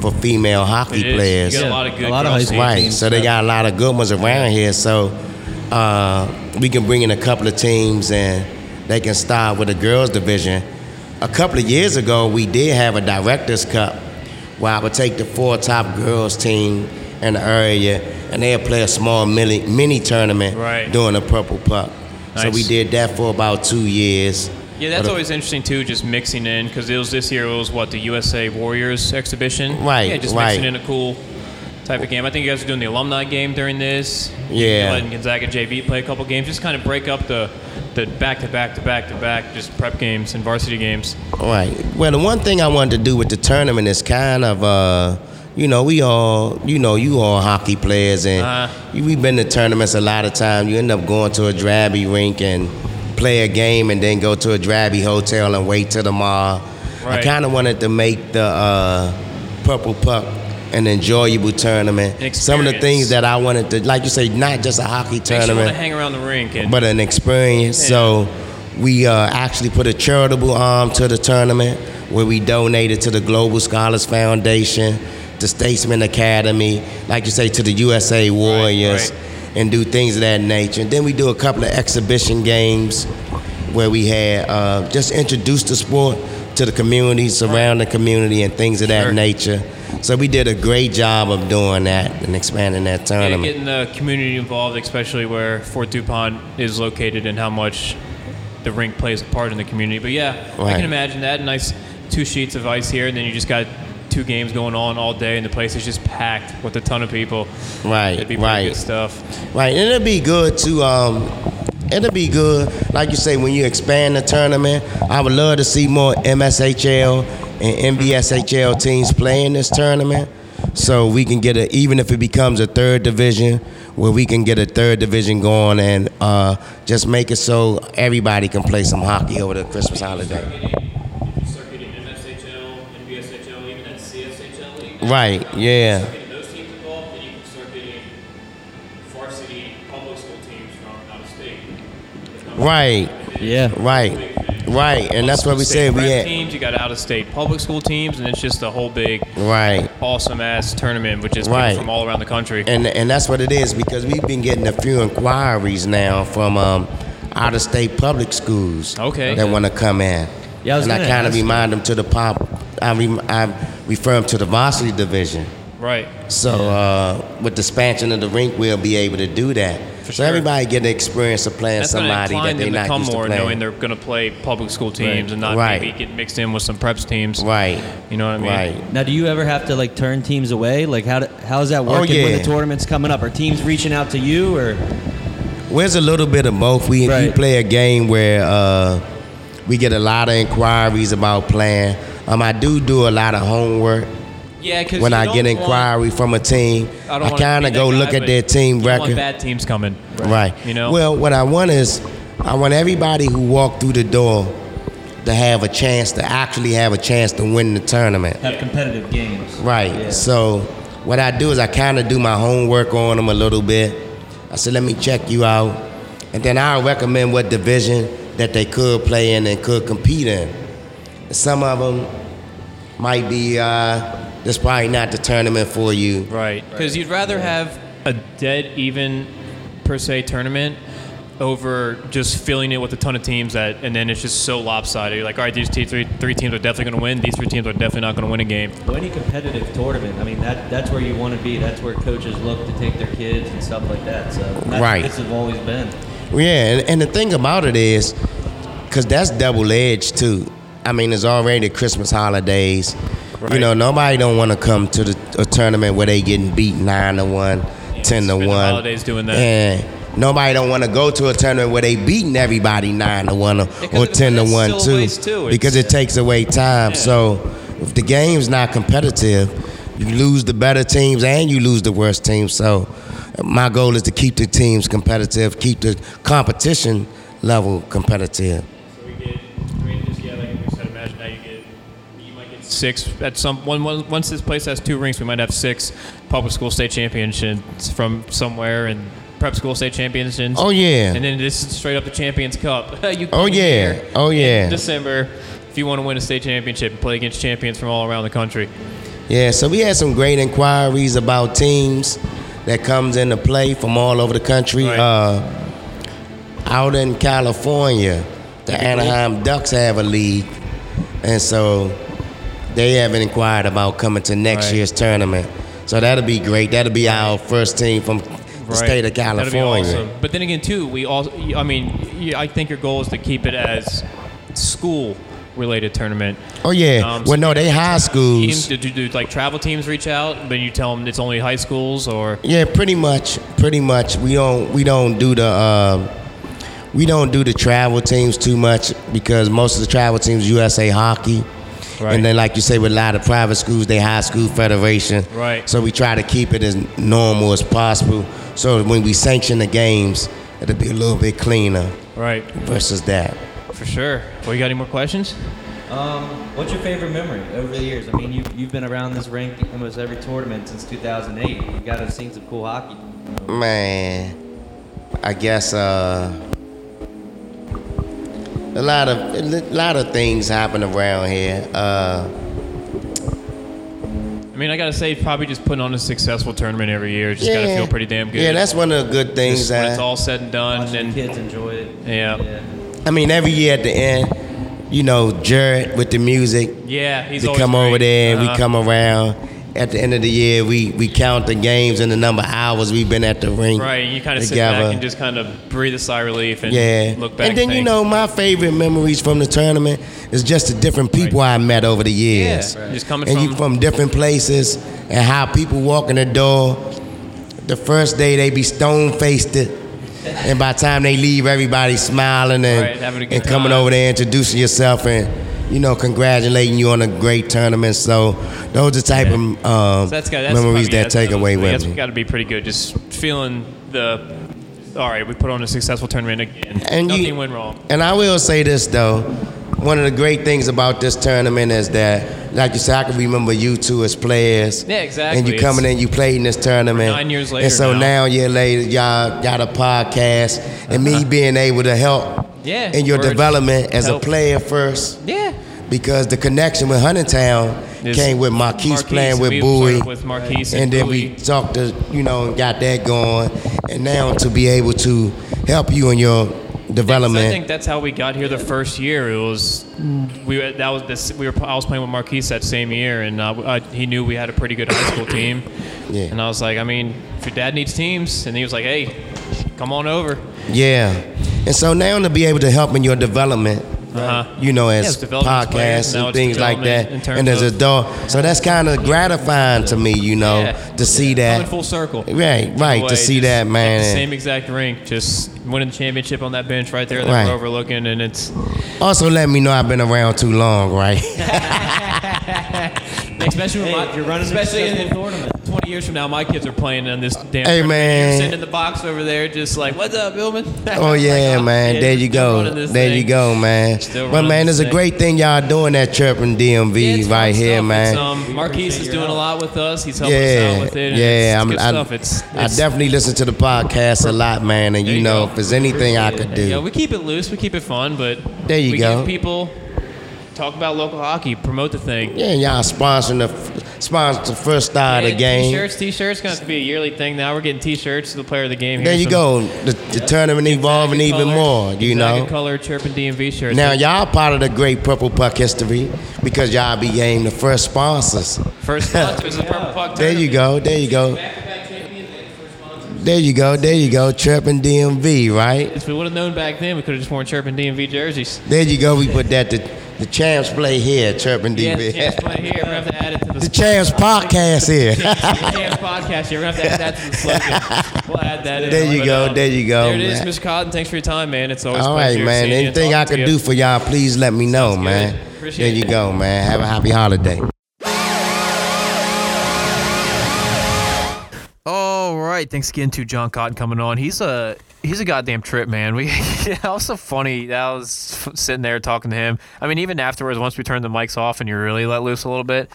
for female hockey players. You got a lot of good girls. Right, so they got a lot of good ones around here. So we can bring in a couple of teams and they can start with the girls division. A couple of years ago, we did have a Directors Cup where I would take the 4 top girls team in the area and they'll play a small mini tournament during the Purple Puck. Nice. So we did that for about 2 years. Yeah, that's always interesting, too, just mixing in, because it was this year, it was, the USA Warriors exhibition? Right, yeah, just mixing in a cool type of game. I think you guys are doing the alumni game during this. Yeah. Letting Gonzaga JV play a couple games. Just kind of break up the back-to-back, just prep games and varsity games. Right. Well, the one thing I wanted to do with the tournament is kind of, we all, you all hockey players, and we've been to tournaments a lot of times. You end up going to a drabby rink and play a game and then go to a drabby hotel and wait till tomorrow. Right. I kind of wanted to make the Purple Puck an enjoyable tournament. Experience. Some of the things that I wanted to, like you say, not just a hockey tournament. You want to hang around the rink. But an experience. Yeah. So we actually put a charitable arm to the tournament where we donated to the Global Scholars Foundation, to Statesman Academy, like you say, to the USA Warriors. Right. And do things of that nature. And then we do a couple of exhibition games where we had just introduced the sport to the community, surround the community, and things of that nature. So we did a great job of doing that and expanding that tournament. Yeah, getting the community involved, especially where Fort DuPont is located and how much the rink plays a part in the community. But yeah, I can imagine that. Nice 2 sheets of ice here, and then you just got 2 games going on all day, and the place is just packed with a ton of people. Right, it'd be good stuff. Right, and it'd be good to, it'd be good, like you say, when you expand the tournament. I would love to see more MSHL and NBSHL teams playing this tournament, so we can get a, even if it becomes a third division, where we can get a third division going and just make it so everybody can play some hockey over the Christmas holiday. Right, yeah. You start getting those teams involved, and you can start getting varsity public school teams from out of state. Right, yeah. Right, and that's what we said. We had teams, you got out of state public school teams, and it's just a whole big, awesome ass tournament, which is people from all around the country. And that's what it is, because we've been getting a few inquiries now from out of state public schools that want to come in. Yeah, I kind of remind them to the pop. I refer them to the varsity division. Right. So with the expansion of the rink, we'll be able to do that. So everybody get the experience of playing somebody that they're not used to playing. That's going to incline them to come more knowing they're going to play public school teams and not maybe get mixed in with some preps teams. Right. You know what I mean? Right. Now, do you ever have to, turn teams away? How's that working when the tournament's coming up? Are teams reaching out to you? Or? Well, it's a little bit of both. We play a game where we get a lot of inquiries about playing. I do a lot of homework. Yeah, because when I get inquiry from a team, I kind of go look at their team record. I want bad teams coming. Right. You know. Well, what I want is I want everybody who walked through the door to have a chance to win the tournament. Have competitive games. Right. Yeah. So what I do is I kind of do my homework on them a little bit. I said, let me check you out. And then I'll recommend what division that they could play in and could compete in. Some of them might be that's probably not the tournament for you. Right. Because you'd rather have a dead even per se tournament over just filling it with a ton of teams that, and then it's just so lopsided. You're like, all right, these three teams are definitely going to win. These three teams are definitely not going to win a game. Well, any competitive tournament, I mean, that's where you want to be. That's where coaches look to take their kids and stuff like that. So that's what this has always been. Yeah, and the thing about it is, because that's double-edged too. I mean, it's already the Christmas holidays. Right. You know, nobody don't want to come to a tournament where they getting beat 9-1, 10-1. Holidays doing that. And nobody don't want to go to a tournament where they beating everybody 9-1 or 10-1 too, because it takes away time. Yeah. So if the game's not competitive, you lose the better teams and you lose the worst teams. So my goal is to keep the teams competitive, keep the competition level competitive. So we get, I mean, just like you said, imagine now you might get six at some one. Once this place has two rings, we might have six public school state championships from somewhere and prep school state championships. Oh yeah. And then this is straight up the Champions Cup. In December, if you want to win a state championship and play against champions from all around the country. Yeah, so we had some great inquiries about teams that comes into play from all over the country. Right. Out in California, the Anaheim Ducks have a league, and so they haven't inquired about coming to next year's tournament. So that'll be great. That'll be our first team from the state of California. That'll be awesome. But then again, too, I think your goal is to keep it as school-related tournament. Oh yeah. They high schools. Teams, do like travel teams reach out? Then you tell them it's only high schools, or pretty much. We don't do the travel teams too much because most of the travel teams USA Hockey, and then like you say with a lot of private schools, they high school federation. Right. So we try to keep it as normal as possible. So when we sanction the games, it'll be a little bit cleaner. Right. Versus that. For sure. Well, you got any more questions? What's your favorite memory over the years? I mean, you've been around this rink almost every tournament since 2008. You've got to have seen some cool hockey. Man, I guess. A lot of things happen around here. I mean, I gotta say, probably just putting on a successful tournament every year just gotta feel pretty damn good. Yeah, that's one of the good things. Just when it's all said and done, and kids enjoy it. Yeah. I mean, every year at the end, you know, Jared with the music. Yeah, he's always come over there, and we come around. At the end of the year, we count the games and the number of hours we've been at the rink. Right, you kind of sit back and just kind of breathe a sigh of relief and look back. And then, you know, my favorite memories from the tournament is just the different people I met over the years. Yeah, right. Just coming and from different places and how people walk in the door. The first day, they be stone-faced. And by the time they leave, everybody's smiling and coming over there, introducing yourself and, you know, congratulating you on a great tournament. So those are the type of memories that take away with me. That's got to be pretty good, just feeling all right, we put on a successful tournament again. And nothing went wrong. And I will say this, though. One of the great things about this tournament is that, like you said, I can remember you two as players. Yeah, exactly. And you coming in, you played in this tournament. 9 years later. And so now a year later, y'all got a podcast. And me being able to help. Yeah, in your development as a player first. Yeah. Because the connection with Huntingtown came with Marquise playing with Bowie. And then we talked to, you know, got that going. And now to be able to help you in your development. I think that's how we got here the first year. It was I was playing with Marquise that same year, and he knew we had a pretty good high school team. Yeah. And I was like, I mean, if your dad needs teams, and he was like, hey, come on over. Yeah. And so now to be able to help in your development, you know, as podcasts and things like that, and as a dog. So that's kind of gratifying to me, you know, to see that. Full circle. Right, to see that, man. The same exact rink, just winning the championship on that bench right there that we're overlooking, and it's... Also let me know I've been around too long, right? Especially in the tournament. 20 years from now, my kids are playing in this damn tournament. Man. You're sitting in the box over there just like, what's up, Billman? Oh, yeah, like, man. There you go. You go, man. But, man, it's a great thing y'all doing at Chirping DMV right here, man. Marquise is doing a lot with us. He's helping us out with it. Yeah, I definitely listen to the podcast a lot, man. And, you know, if there's anything I could do. Yeah, we keep it loose. We keep it fun. But there you go. We give people... Talk about local hockey. Promote the thing. Yeah, and y'all sponsoring sponsor first star of the game. T-shirts going to have to be a yearly thing now. We're getting T-shirts to the player of the game. There you go. The tournament evolving even more, you know. Color Chirping DMV shirts. Now, y'all part of the great Purple Puck history because y'all became the first sponsors. First sponsors of the Purple Puck tournament. There you go. There you go, Chirping DMV, right? If we would have known back then, we could have just worn Chirping DMV jerseys. There you go, we put that to the Champs play here, Chirping DMV. Yeah, Champs play here, we're going to have to add it to the Champs podcast here. Champs podcast here, we're going to have to add that to the slogan. We'll add that in. There you go. There it is, Mr. Cotton, thanks for your time, man. It's always a pleasure. All right, man, anything I can do for y'all, please let me know, man. Appreciate it. There you go, man. Have a happy holiday. Right, thanks again to John Cotton coming on. He's a goddamn trip, man. That was so funny. I was sitting there talking to him. I mean, even afterwards, once we turned the mics off and you really let loose a little bit,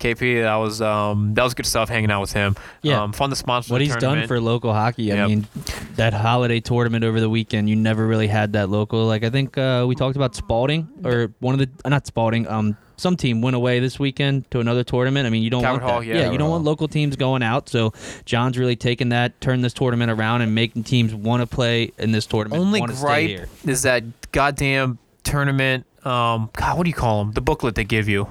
KP, that was good stuff hanging out with him. Yeah, fun to sponsor. What he's done for local hockey. I mean, that holiday tournament over the weekend, you never really had that local. Like I think we talked about Spalding or some team went away this weekend to another tournament. I mean, you don't want that. Hall, yeah, you don't want local teams going out. So John's really taken that, turned this tournament around, and making teams want to play in this tournament. Only gripe is that goddamn tournament. God, what do you call them? The booklet they give you.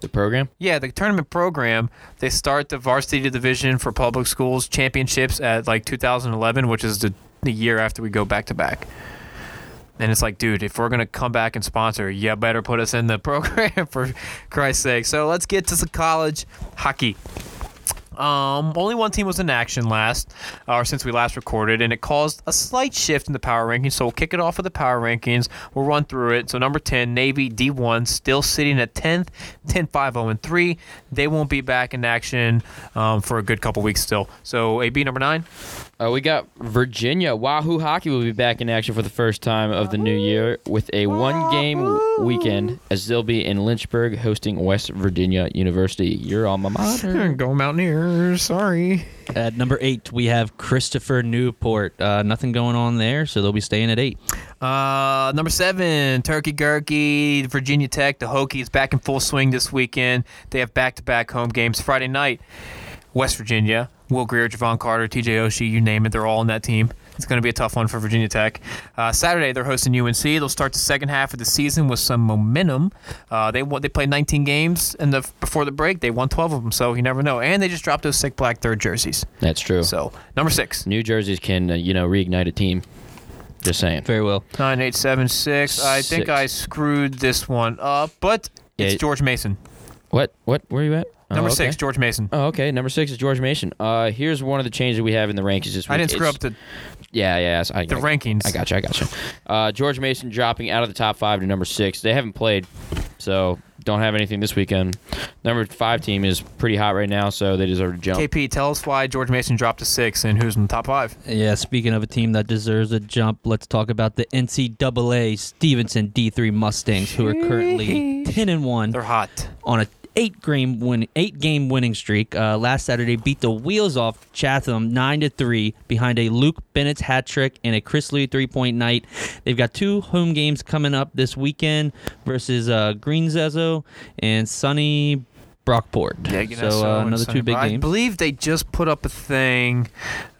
The program? Yeah, the tournament program. They start the varsity division for public schools championships at like 2011, which is the year after we go back to back. And it's like, dude, if we're going to come back and sponsor, you better put us in the program, for Christ's sake. So let's get to the college hockey. Only one team was in action since we last recorded, and it caused a slight shift in the power rankings. So we'll kick it off with the power rankings. We'll run through it. So number 10, Navy D1, still sitting at 10th, 10-5-0-3. They won't be back in action for a good couple weeks still. So AB number 9. We got Virginia. Wahoo Hockey will be back in action for the first time of the new year with a one-game weekend as they'll be in Lynchburg hosting West Virginia University. Your alma mater. Go Mountaineers. Sorry. At number 8, we have Christopher Newport. Nothing going on there, so they'll be staying at 8. Number 7, Turkey Gurkey, Virginia Tech. The Hokies back in full swing this weekend. They have back-to-back home games Friday night. West Virginia, Will Greer, Javon Carter, TJ Oshie, you name it, they're all on that team. It's going to be a tough one for Virginia Tech. Saturday, they're hosting UNC. They'll start the second half of the season with some momentum. They played 19 games before the break. They won 12 of them, so you never know. And they just dropped those sick black third jerseys. That's true. So, number 6. New jerseys can, reignite a team. Just saying. Very well. 9876. I think I screwed this one up, but it's George Mason. What? Where are you at? Number 6, George Mason. Oh, okay. Number 6 is George Mason. Here's one of the changes we have in the rankings this week. I didn't screw up the... Yeah. The rankings. I gotcha. George Mason dropping out of the top 5 to number 6. They haven't played, so don't have anything this weekend. Number 5 team is pretty hot right now, so they deserve to jump. KP, tell us why George Mason dropped to 6 and who's in the top 5. Yeah, speaking of a team that deserves a jump, let's talk about the NCAA Stevenson D3 Mustangs, who are currently 10-1. They're hot. On a 8-game winning streak. Last Saturday, beat the wheels off Chatham 9-3 behind a Luke Bennett's hat trick and a Chris Lee three-point night. They've got 2 home games coming up this weekend versus Green Zezo and Sunny Brockport. Another 2 big games. I believe they just put up a thing.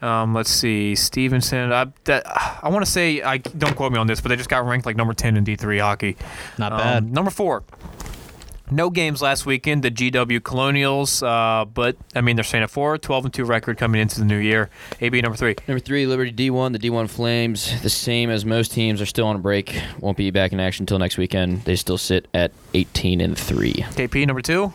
Let's see, Stevenson. I want to say, don't quote me on this, but they just got ranked like number 10 in D3 hockey. Not bad. Number 4. No games last weekend, the GW Colonials, but, they're staying at 4, 12-2 record coming into the new year. AB, number 3. Number 3, Liberty D1, the D1 Flames. The same as most teams are still on a break. Won't be back in action until next weekend. They still sit at 18-3. KP, number 2?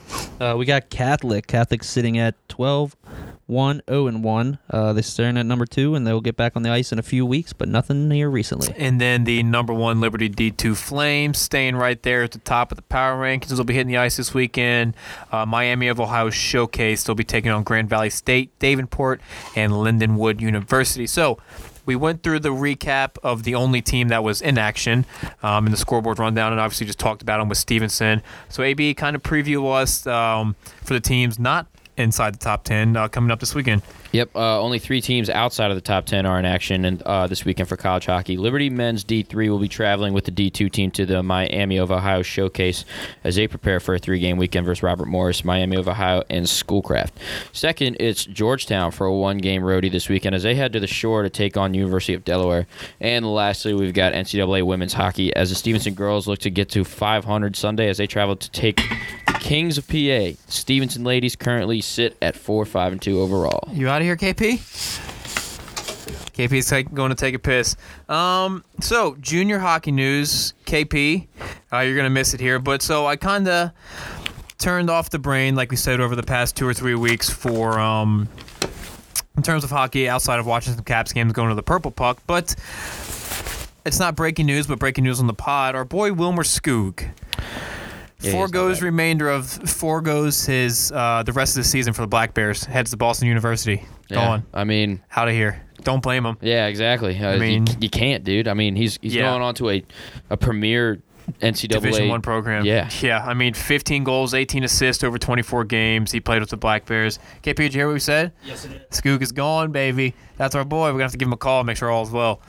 We got Catholic. Catholic's sitting at 12-1-0-1. They're staring at number 2, and they'll get back on the ice in a few weeks, but nothing here recently. And then the number 1 Liberty D2 Flames staying right there at the top of the power rankings. They'll be hitting the ice this weekend. Miami of Ohio Showcase. They'll be taking on Grand Valley State, Davenport, and Lindenwood University. So we went through the recap of the only team that was in action in the scoreboard rundown, and obviously just talked about them with Stevenson. So AB, kind of preview us for the teams not inside the top 10 coming up this weekend. Yep, only three teams outside of the top 10 are in action this weekend for college hockey. Liberty men's D3 will be traveling with the D2 team to the Miami of Ohio Showcase as they prepare for a three-game weekend versus Robert Morris, Miami of Ohio, and Schoolcraft. Second, it's Georgetown for a one-game roadie this weekend as they head to the shore to take on University of Delaware. And lastly, we've got NCAA women's hockey as the Stevenson girls look to get to 500 Sunday as they travel to take the Kings of PA. Stevenson ladies currently sit at 4-5-2 overall. You out of here, KP? KP's going to take a piss. So, junior hockey news, KP. You're going to miss it here. But so I kind of turned off the brain, like we said, over the past 2 or 3 weeks for in terms of hockey, outside of watching some Caps games, going to the Purple Puck. But it's not breaking news, but breaking news on the pod. Our boy Wilmer Skoog. Yeah, forgoes his the rest of the season for the Black Bears. Heads to Boston University. Gone. I mean, out of here. Don't blame him. Yeah, exactly. I mean, you can't, dude. I mean, he's going on to a premier NCAA Division I program. Yeah. I mean, 15 goals, 18 assists over 24 games. He played with the Black Bears. KP, did you hear what we said? Yes, it is. Skoog is gone, baby. That's our boy. We're gonna have to give him a call, make sure all's well,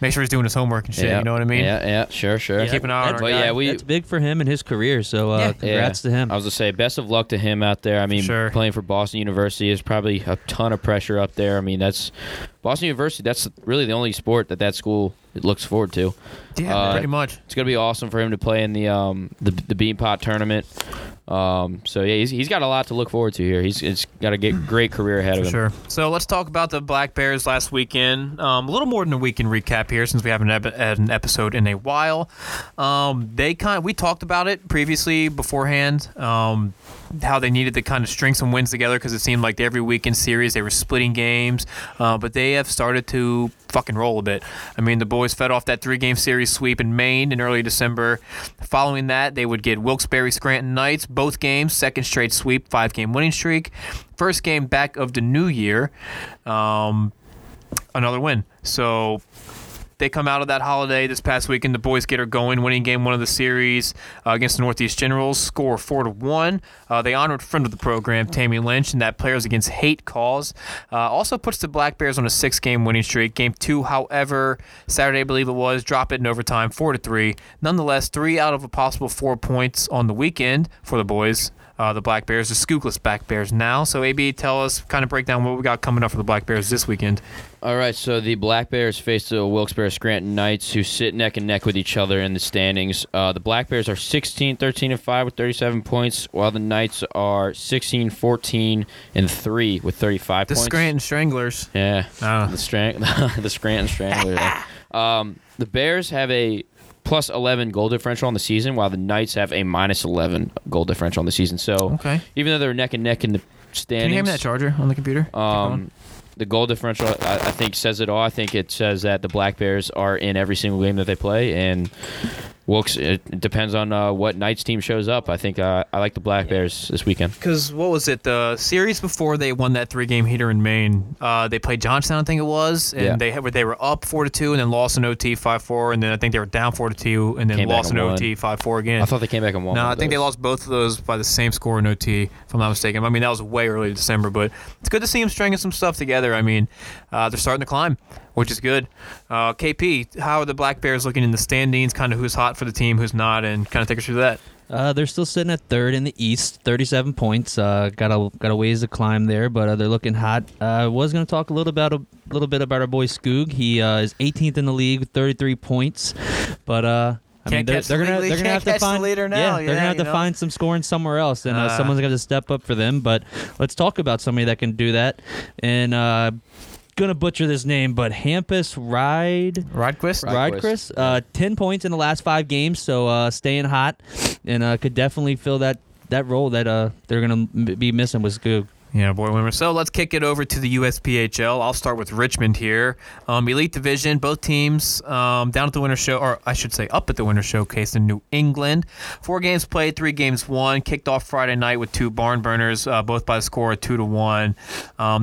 make sure he's doing his homework and shit. Yeah. You know what I mean? Yeah. Sure. Yeah. Keep an eye on him. Yeah, that's big for him and his career. So congrats to him. I was gonna say, best of luck to him out there. I mean, playing for Boston University is probably a ton of pressure up there. I mean, that's Boston University. That's really the only sport that school looks forward to. Yeah, pretty much. It's gonna be awesome for him to play in the Bean Pot tournament. So yeah, he's got a lot to look forward to here. He's got a great career ahead of him. Sure. So let's talk about the Black Bears last weekend. A little more than a weekend recap here, since we haven't had an episode in a while. We talked about it previously beforehand. How they needed to kind of string some wins together, because it seemed like every weekend series they were splitting games. But they have started to fucking roll a bit. I mean, the boys fed off that three-game series sweep in Maine in early December. Following that, they would get Wilkes-Barre-Scranton Knights, both games, second straight sweep, 5-game winning streak. First game back of the new year, another win. So they come out of that holiday this past weekend. The boys get her going, winning game one of the series against the Northeast Generals, score 4-1. They honored friend of the program, Tammy Lynch, and that Players Against Hate cause. Also puts the Black Bears on a 6-game winning streak. Game two, however, Saturday, I believe it was, drop it in overtime, 4-3. Nonetheless, 3 out of a possible 4 points on the weekend for the boys. The Black Bears, the Skookless Black Bears now. So, AB, tell us, kind of break down what we got coming up for the Black Bears this weekend. All right, so the Black Bears face the Wilkes-Barre-Scranton Knights, who sit neck and neck with each other in the standings. The Black Bears are 16-13-5 with 37 points, while the Knights are 16-14-3 with 35 points. The Scranton Stranglers. Yeah, the Scranton Stranglers. The Bears have a plus 11 goal differential on the season, while the Knights have a minus 11 goal differential on the season. So, even though they're neck and neck in the standings. Can you hand me that charger on the computer? The goal differential, I think, says it all. I think it says that the Black Bears are in every single game that they play, and Wilkes, it depends on what Knights team shows up. I think I like the Black Bears this weekend. Because what was it? The series before they won that 3-game heater in Maine, they played Johnstown, I think it was, and they were up 4-2 and then lost in OT 5-4, and then I think they were down 4-2 and then lost in OT 5-4 again. I thought they came back and won. No, I think they lost both of those by the same score in OT, if I'm not mistaken. I mean, that was way early December, but it's good to see them stringing some stuff together. I mean, they're starting to climb, which is good. KP, how are the Black Bears looking in the standings, kind of who's hot for the team, who's not, and kind of take us through that? They're still sitting at third in the East, 37 points. Got a ways to climb there, but they're looking hot. I was going to talk a little bit about our boy Skoog. He is 18th in the league with 33 points, but they're gonna have to find some scoring somewhere else, and someone's gonna have to step up for them. But let's talk about somebody that can do that, and gonna butcher this name, but Hampus Rydquist. 10 points in the last 5 games, so staying hot, and could definitely fill that role that they're gonna be missing with Skoog. Yeah, boy, Wilmer. So let's kick it over to the USPHL. I'll start with Richmond here. Elite Division, both teams up at the Winter Showcase in New England. 4 games played, 3 games won. Kicked off Friday night with 2 barn burners, both by the score of 2-1.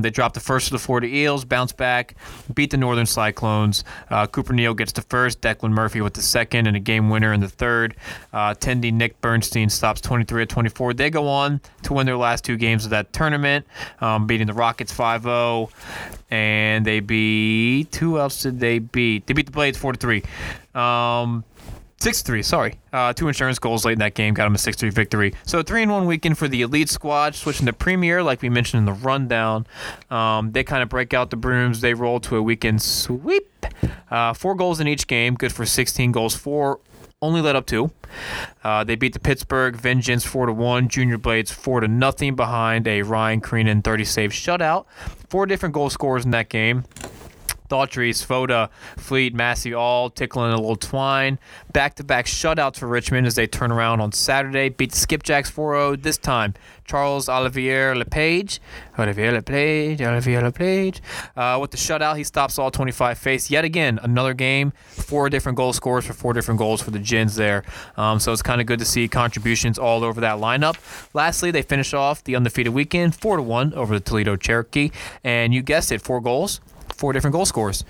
They dropped the first of the 4 to Eels, bounced back, beat the Northern Cyclones. Cooper Neal gets the first, Declan Murphy with the second, and a game winner in the third. Attendee Nick Bernstein stops 23-24. They go on to win their last 2 games of that tournament. tournament, beating the Rockets 5-0. And they beat – who else did they beat? They beat the Blades 4-3. 6-3, sorry. Two insurance goals late in that game got them a 6-3 victory. So 3-1 weekend for the elite squad, switching to Premier, like we mentioned in the rundown. They kind of break out the brooms. They roll to a weekend sweep. 4 goals in each game, good for 16 goals. 4 only let up 2. They beat the Pittsburgh Vengeance 4-1, Junior Blades 4-0 behind a Ryan Creenan 30-save shutout. 4 different goal scorers in that game. Daughtry, Svoda, Fleet, Massey, all tickling a little twine. Back-to-back shutouts for Richmond as they turn around on Saturday. Beat the Skipjacks 4-0. This time, Charles Olivier LePage. With the shutout, he stops all 25 face. Yet again, another game. 4 different goal scorers for 4 different goals for the Gins there. So it's kind of good to see contributions all over that lineup. Lastly, they finish off the undefeated weekend 4-1 over the Toledo Cherokee. And you guessed it, 4 goals. 4 different goal scorers.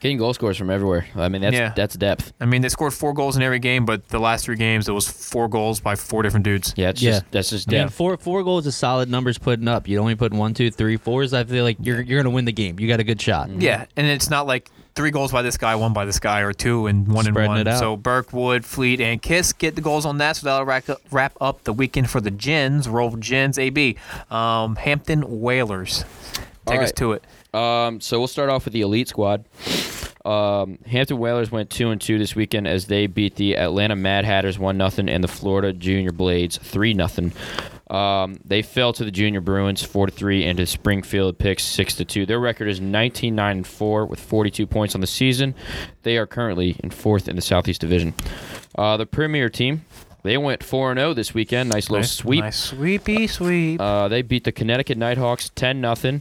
Getting goal scores from everywhere. I mean, that's depth. I mean, they scored 4 goals in every game, but the last 3 games, it was 4 goals by 4 different dudes. Yeah, that's just depth. I mean, four goals is solid numbers putting up. You only put 1, 2, 3, 4s. I feel like you're going to win the game. You got a good shot. Mm-hmm. Yeah, and it's not like 3 goals by this guy, 1 by this guy, or 2 and 1 and 1. So Burke, Wood, Fleet, and Kiss get the goals on that, so that'll wrap up the weekend for the Gins. Roll Gins, AB. Hampton Whalers. Take us to it. So we'll start off with the elite squad. Hampton Whalers went 2-2 this weekend as they beat the Atlanta Mad Hatters 1-0 and the Florida Junior Blades 3-0. They fell to the Junior Bruins 4-3 and to Springfield Picks 6-2. Their record is 19-9-4 with 42 points on the season. They are currently in 4th in the Southeast Division. The Premier team. They went 4-0 this weekend. Nice little sweep. Nice sweepy sweep. They beat the Connecticut Nighthawks 10-0.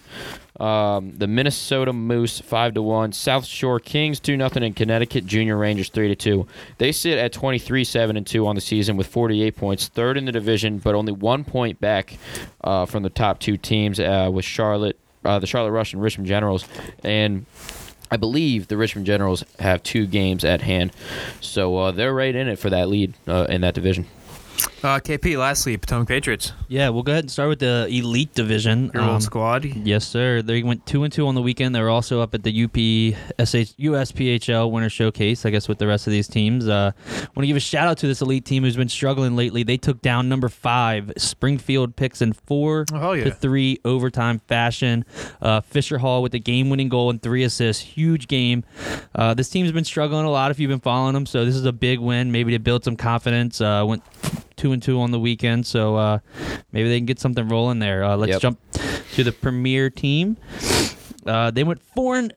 The Minnesota Moose 5-1, South Shore Kings 2-0, and Connecticut Junior Rangers 3-2. They sit at 23-7-2 on the season with 48 points, 3rd in the division, but only 1 point back from the top 2 teams with Charlotte, the Charlotte Rush and Richmond Generals, and I believe the Richmond Generals have 2 games at hand, so they're right in it for that lead in that division. KP, lastly, Potomac Patriots. Yeah, we'll go ahead and start with the elite division. Your old squad. Yes, sir. They went 2-2 on the weekend. They were also up at the USPHL Winter Showcase, I guess, with the rest of these teams. Want to give a shout-out to this elite team who's been struggling lately. They took down number 5, Springfield Picks, in 4-3 overtime fashion. Fisher Hall with a game-winning goal and 3 assists. Huge game. This team's been struggling a lot if you've been following them, so this is a big win, maybe to build some confidence. Went 2-2 on the weekend, so maybe they can get something rolling there. Let's jump to the Premier team. They went 4-0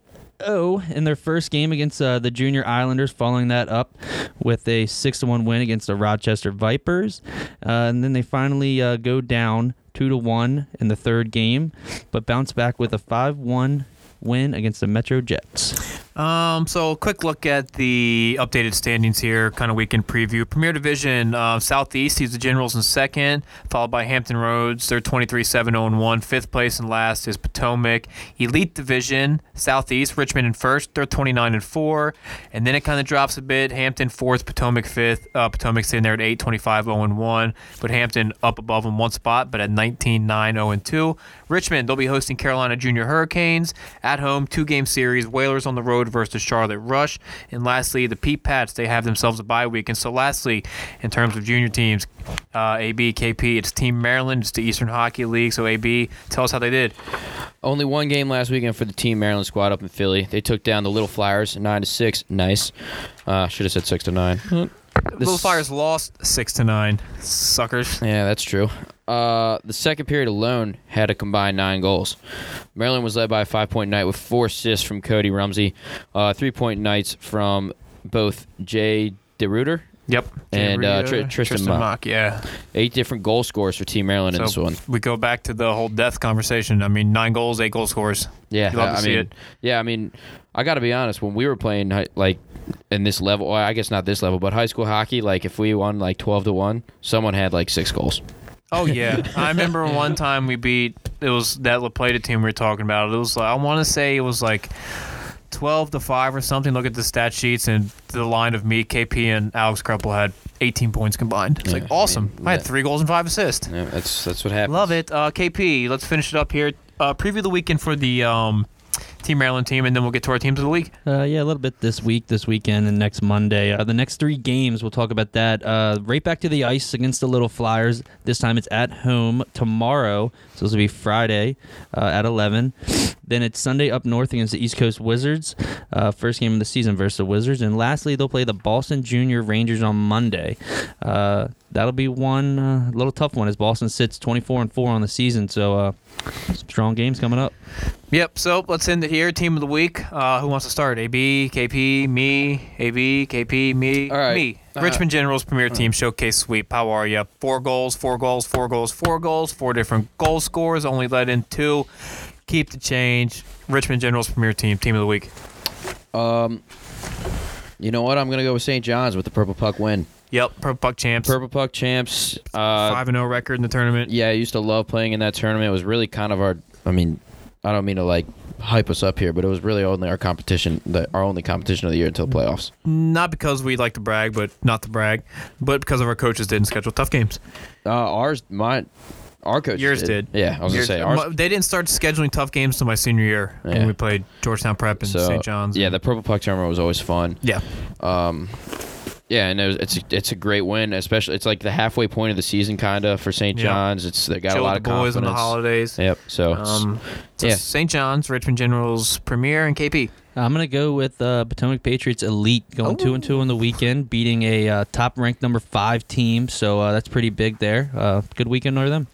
in their first game against the Junior Islanders, following that up with a 6-1 win against the Rochester Vipers. And then they finally go down 2-1 in the third game, but bounce back with a 5-1 win against the Metro Jets. So quick look at the updated standings here, kind of weekend preview. Premier Division, Southeast, he's the Generals in second, followed by Hampton Roads. They're 23-7-0-1. Fifth place and last is Potomac. Elite Division, Southeast, Richmond in first. They're 29-4. And then it kind of drops a bit. Hampton fourth, Potomac fifth. Potomac's in there at 8, 25-0-1. But Hampton up above in 1 spot, but at 19-9-0-2. Richmond, they'll be hosting Carolina Junior Hurricanes. At home, 2-game series, Whalers on the road versus Charlotte Rush. And lastly, the Pete Pats, they have themselves a bye week. And so lastly, in terms of junior teams, AB, KP, it's Team Maryland. It's the Eastern Hockey League. So AB, tell us how they did. Only 1 game last weekend for the Team Maryland squad up in Philly. They took down the Little Flyers 9-6. Nice. Should have said 6-9. Little Flyers lost 6-9. Suckers. Yeah, that's true. The second period alone had a combined 9 goals. Maryland was led by a 5-point night with 4 assists from Cody Rumsey, 3-point nights from both Jay DeRuiter. Yep. And Tristan Mock, yeah. 8 different goal scores for Team Maryland in this one. We go back to the whole death conversation. I mean, 9 goals, 8 goal scores. Yeah. You love to see it. Yeah, I mean, I got to be honest, when we were playing, like, in this level, I guess not this level, but high school hockey, like, if we won, like, 12-1, someone had, like, 6 goals. Oh, yeah. I remember one time we beat, it was that La Plata team we were talking about. It was, I want to say it was, like, 12-5 or something. Look at the stat sheets and the line of me, KP, and Alex Kruppel had 18 points combined. It's like awesome. I had 3 goals and 5 assists. Yeah, that's what happens. Love it. KP, let's finish it up here. Preview the weekend for the Team Maryland team, and then we'll get to our teams of the week. Yeah, a little bit this week, this weekend, and next Monday. The next 3 games, we'll talk about that. Right back to the ice against the Little Flyers. This time it's at home tomorrow, so this will be Friday at 11. Then it's Sunday up north against the East Coast Wizards, first game of the season versus the Wizards. And lastly, they'll play the Boston Junior Rangers on Monday. That'll be one little tough one as Boston sits 24-4 on the season, so strong games coming up. Yep, so let's end it here. Team of the week. Who wants to start? AB, KP, me. AB, KP, me. All right. Me. Richmond Generals Premier Team Showcase Sweep. How are you? 4 goals, 4 different goal scorers. Only let in 2. Keep the change. Richmond Generals Premier Team of the week. You know what? I'm going to go with St. John's with the Purple Puck win. Yep, Purple Puck champs. 5-0 record in the tournament. Yeah, I used to love playing in that tournament. It was really kind of our, I mean, I don't mean to like hype us up here, but it was really only our competition, our only competition of the year until playoffs. Not because we like to brag, but because of our coaches didn't schedule tough games. Our coach. Yours did. Yeah, I was going to say ours. They didn't start scheduling tough games until my senior year when we played Georgetown Prep and St. John's. Yeah, the Purple Puck tournament was always fun. Yeah. Yeah, and it's a great win, especially it's like the halfway point of the season kind of for St. John's. It's they got a lot of confidence. Boys on the holidays. Yep. So St. John's, Richmond Generals Premier, and KP. I'm going to go with Potomac Patriots Elite going 2-2 on the weekend, beating a top-ranked number 5 team. So that's pretty big there. Good weekend for them.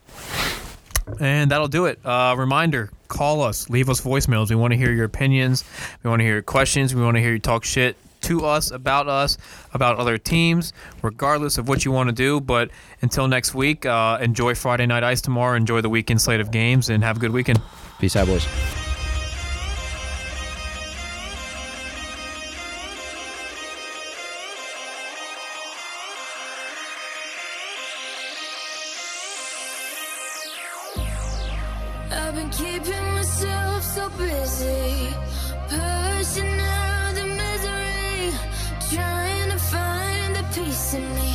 And that'll do it. Reminder, call us. Leave us voicemails. We want to hear your opinions. We want to hear your questions. We want to hear you talk shit to us, about other teams, regardless of what you want to do. But until next week, enjoy Friday Night Ice tomorrow. Enjoy the weekend slate of games, and have a good weekend. Peace out, boys. I've been keeping myself so busy, pushing out the misery, trying to find the peace in me.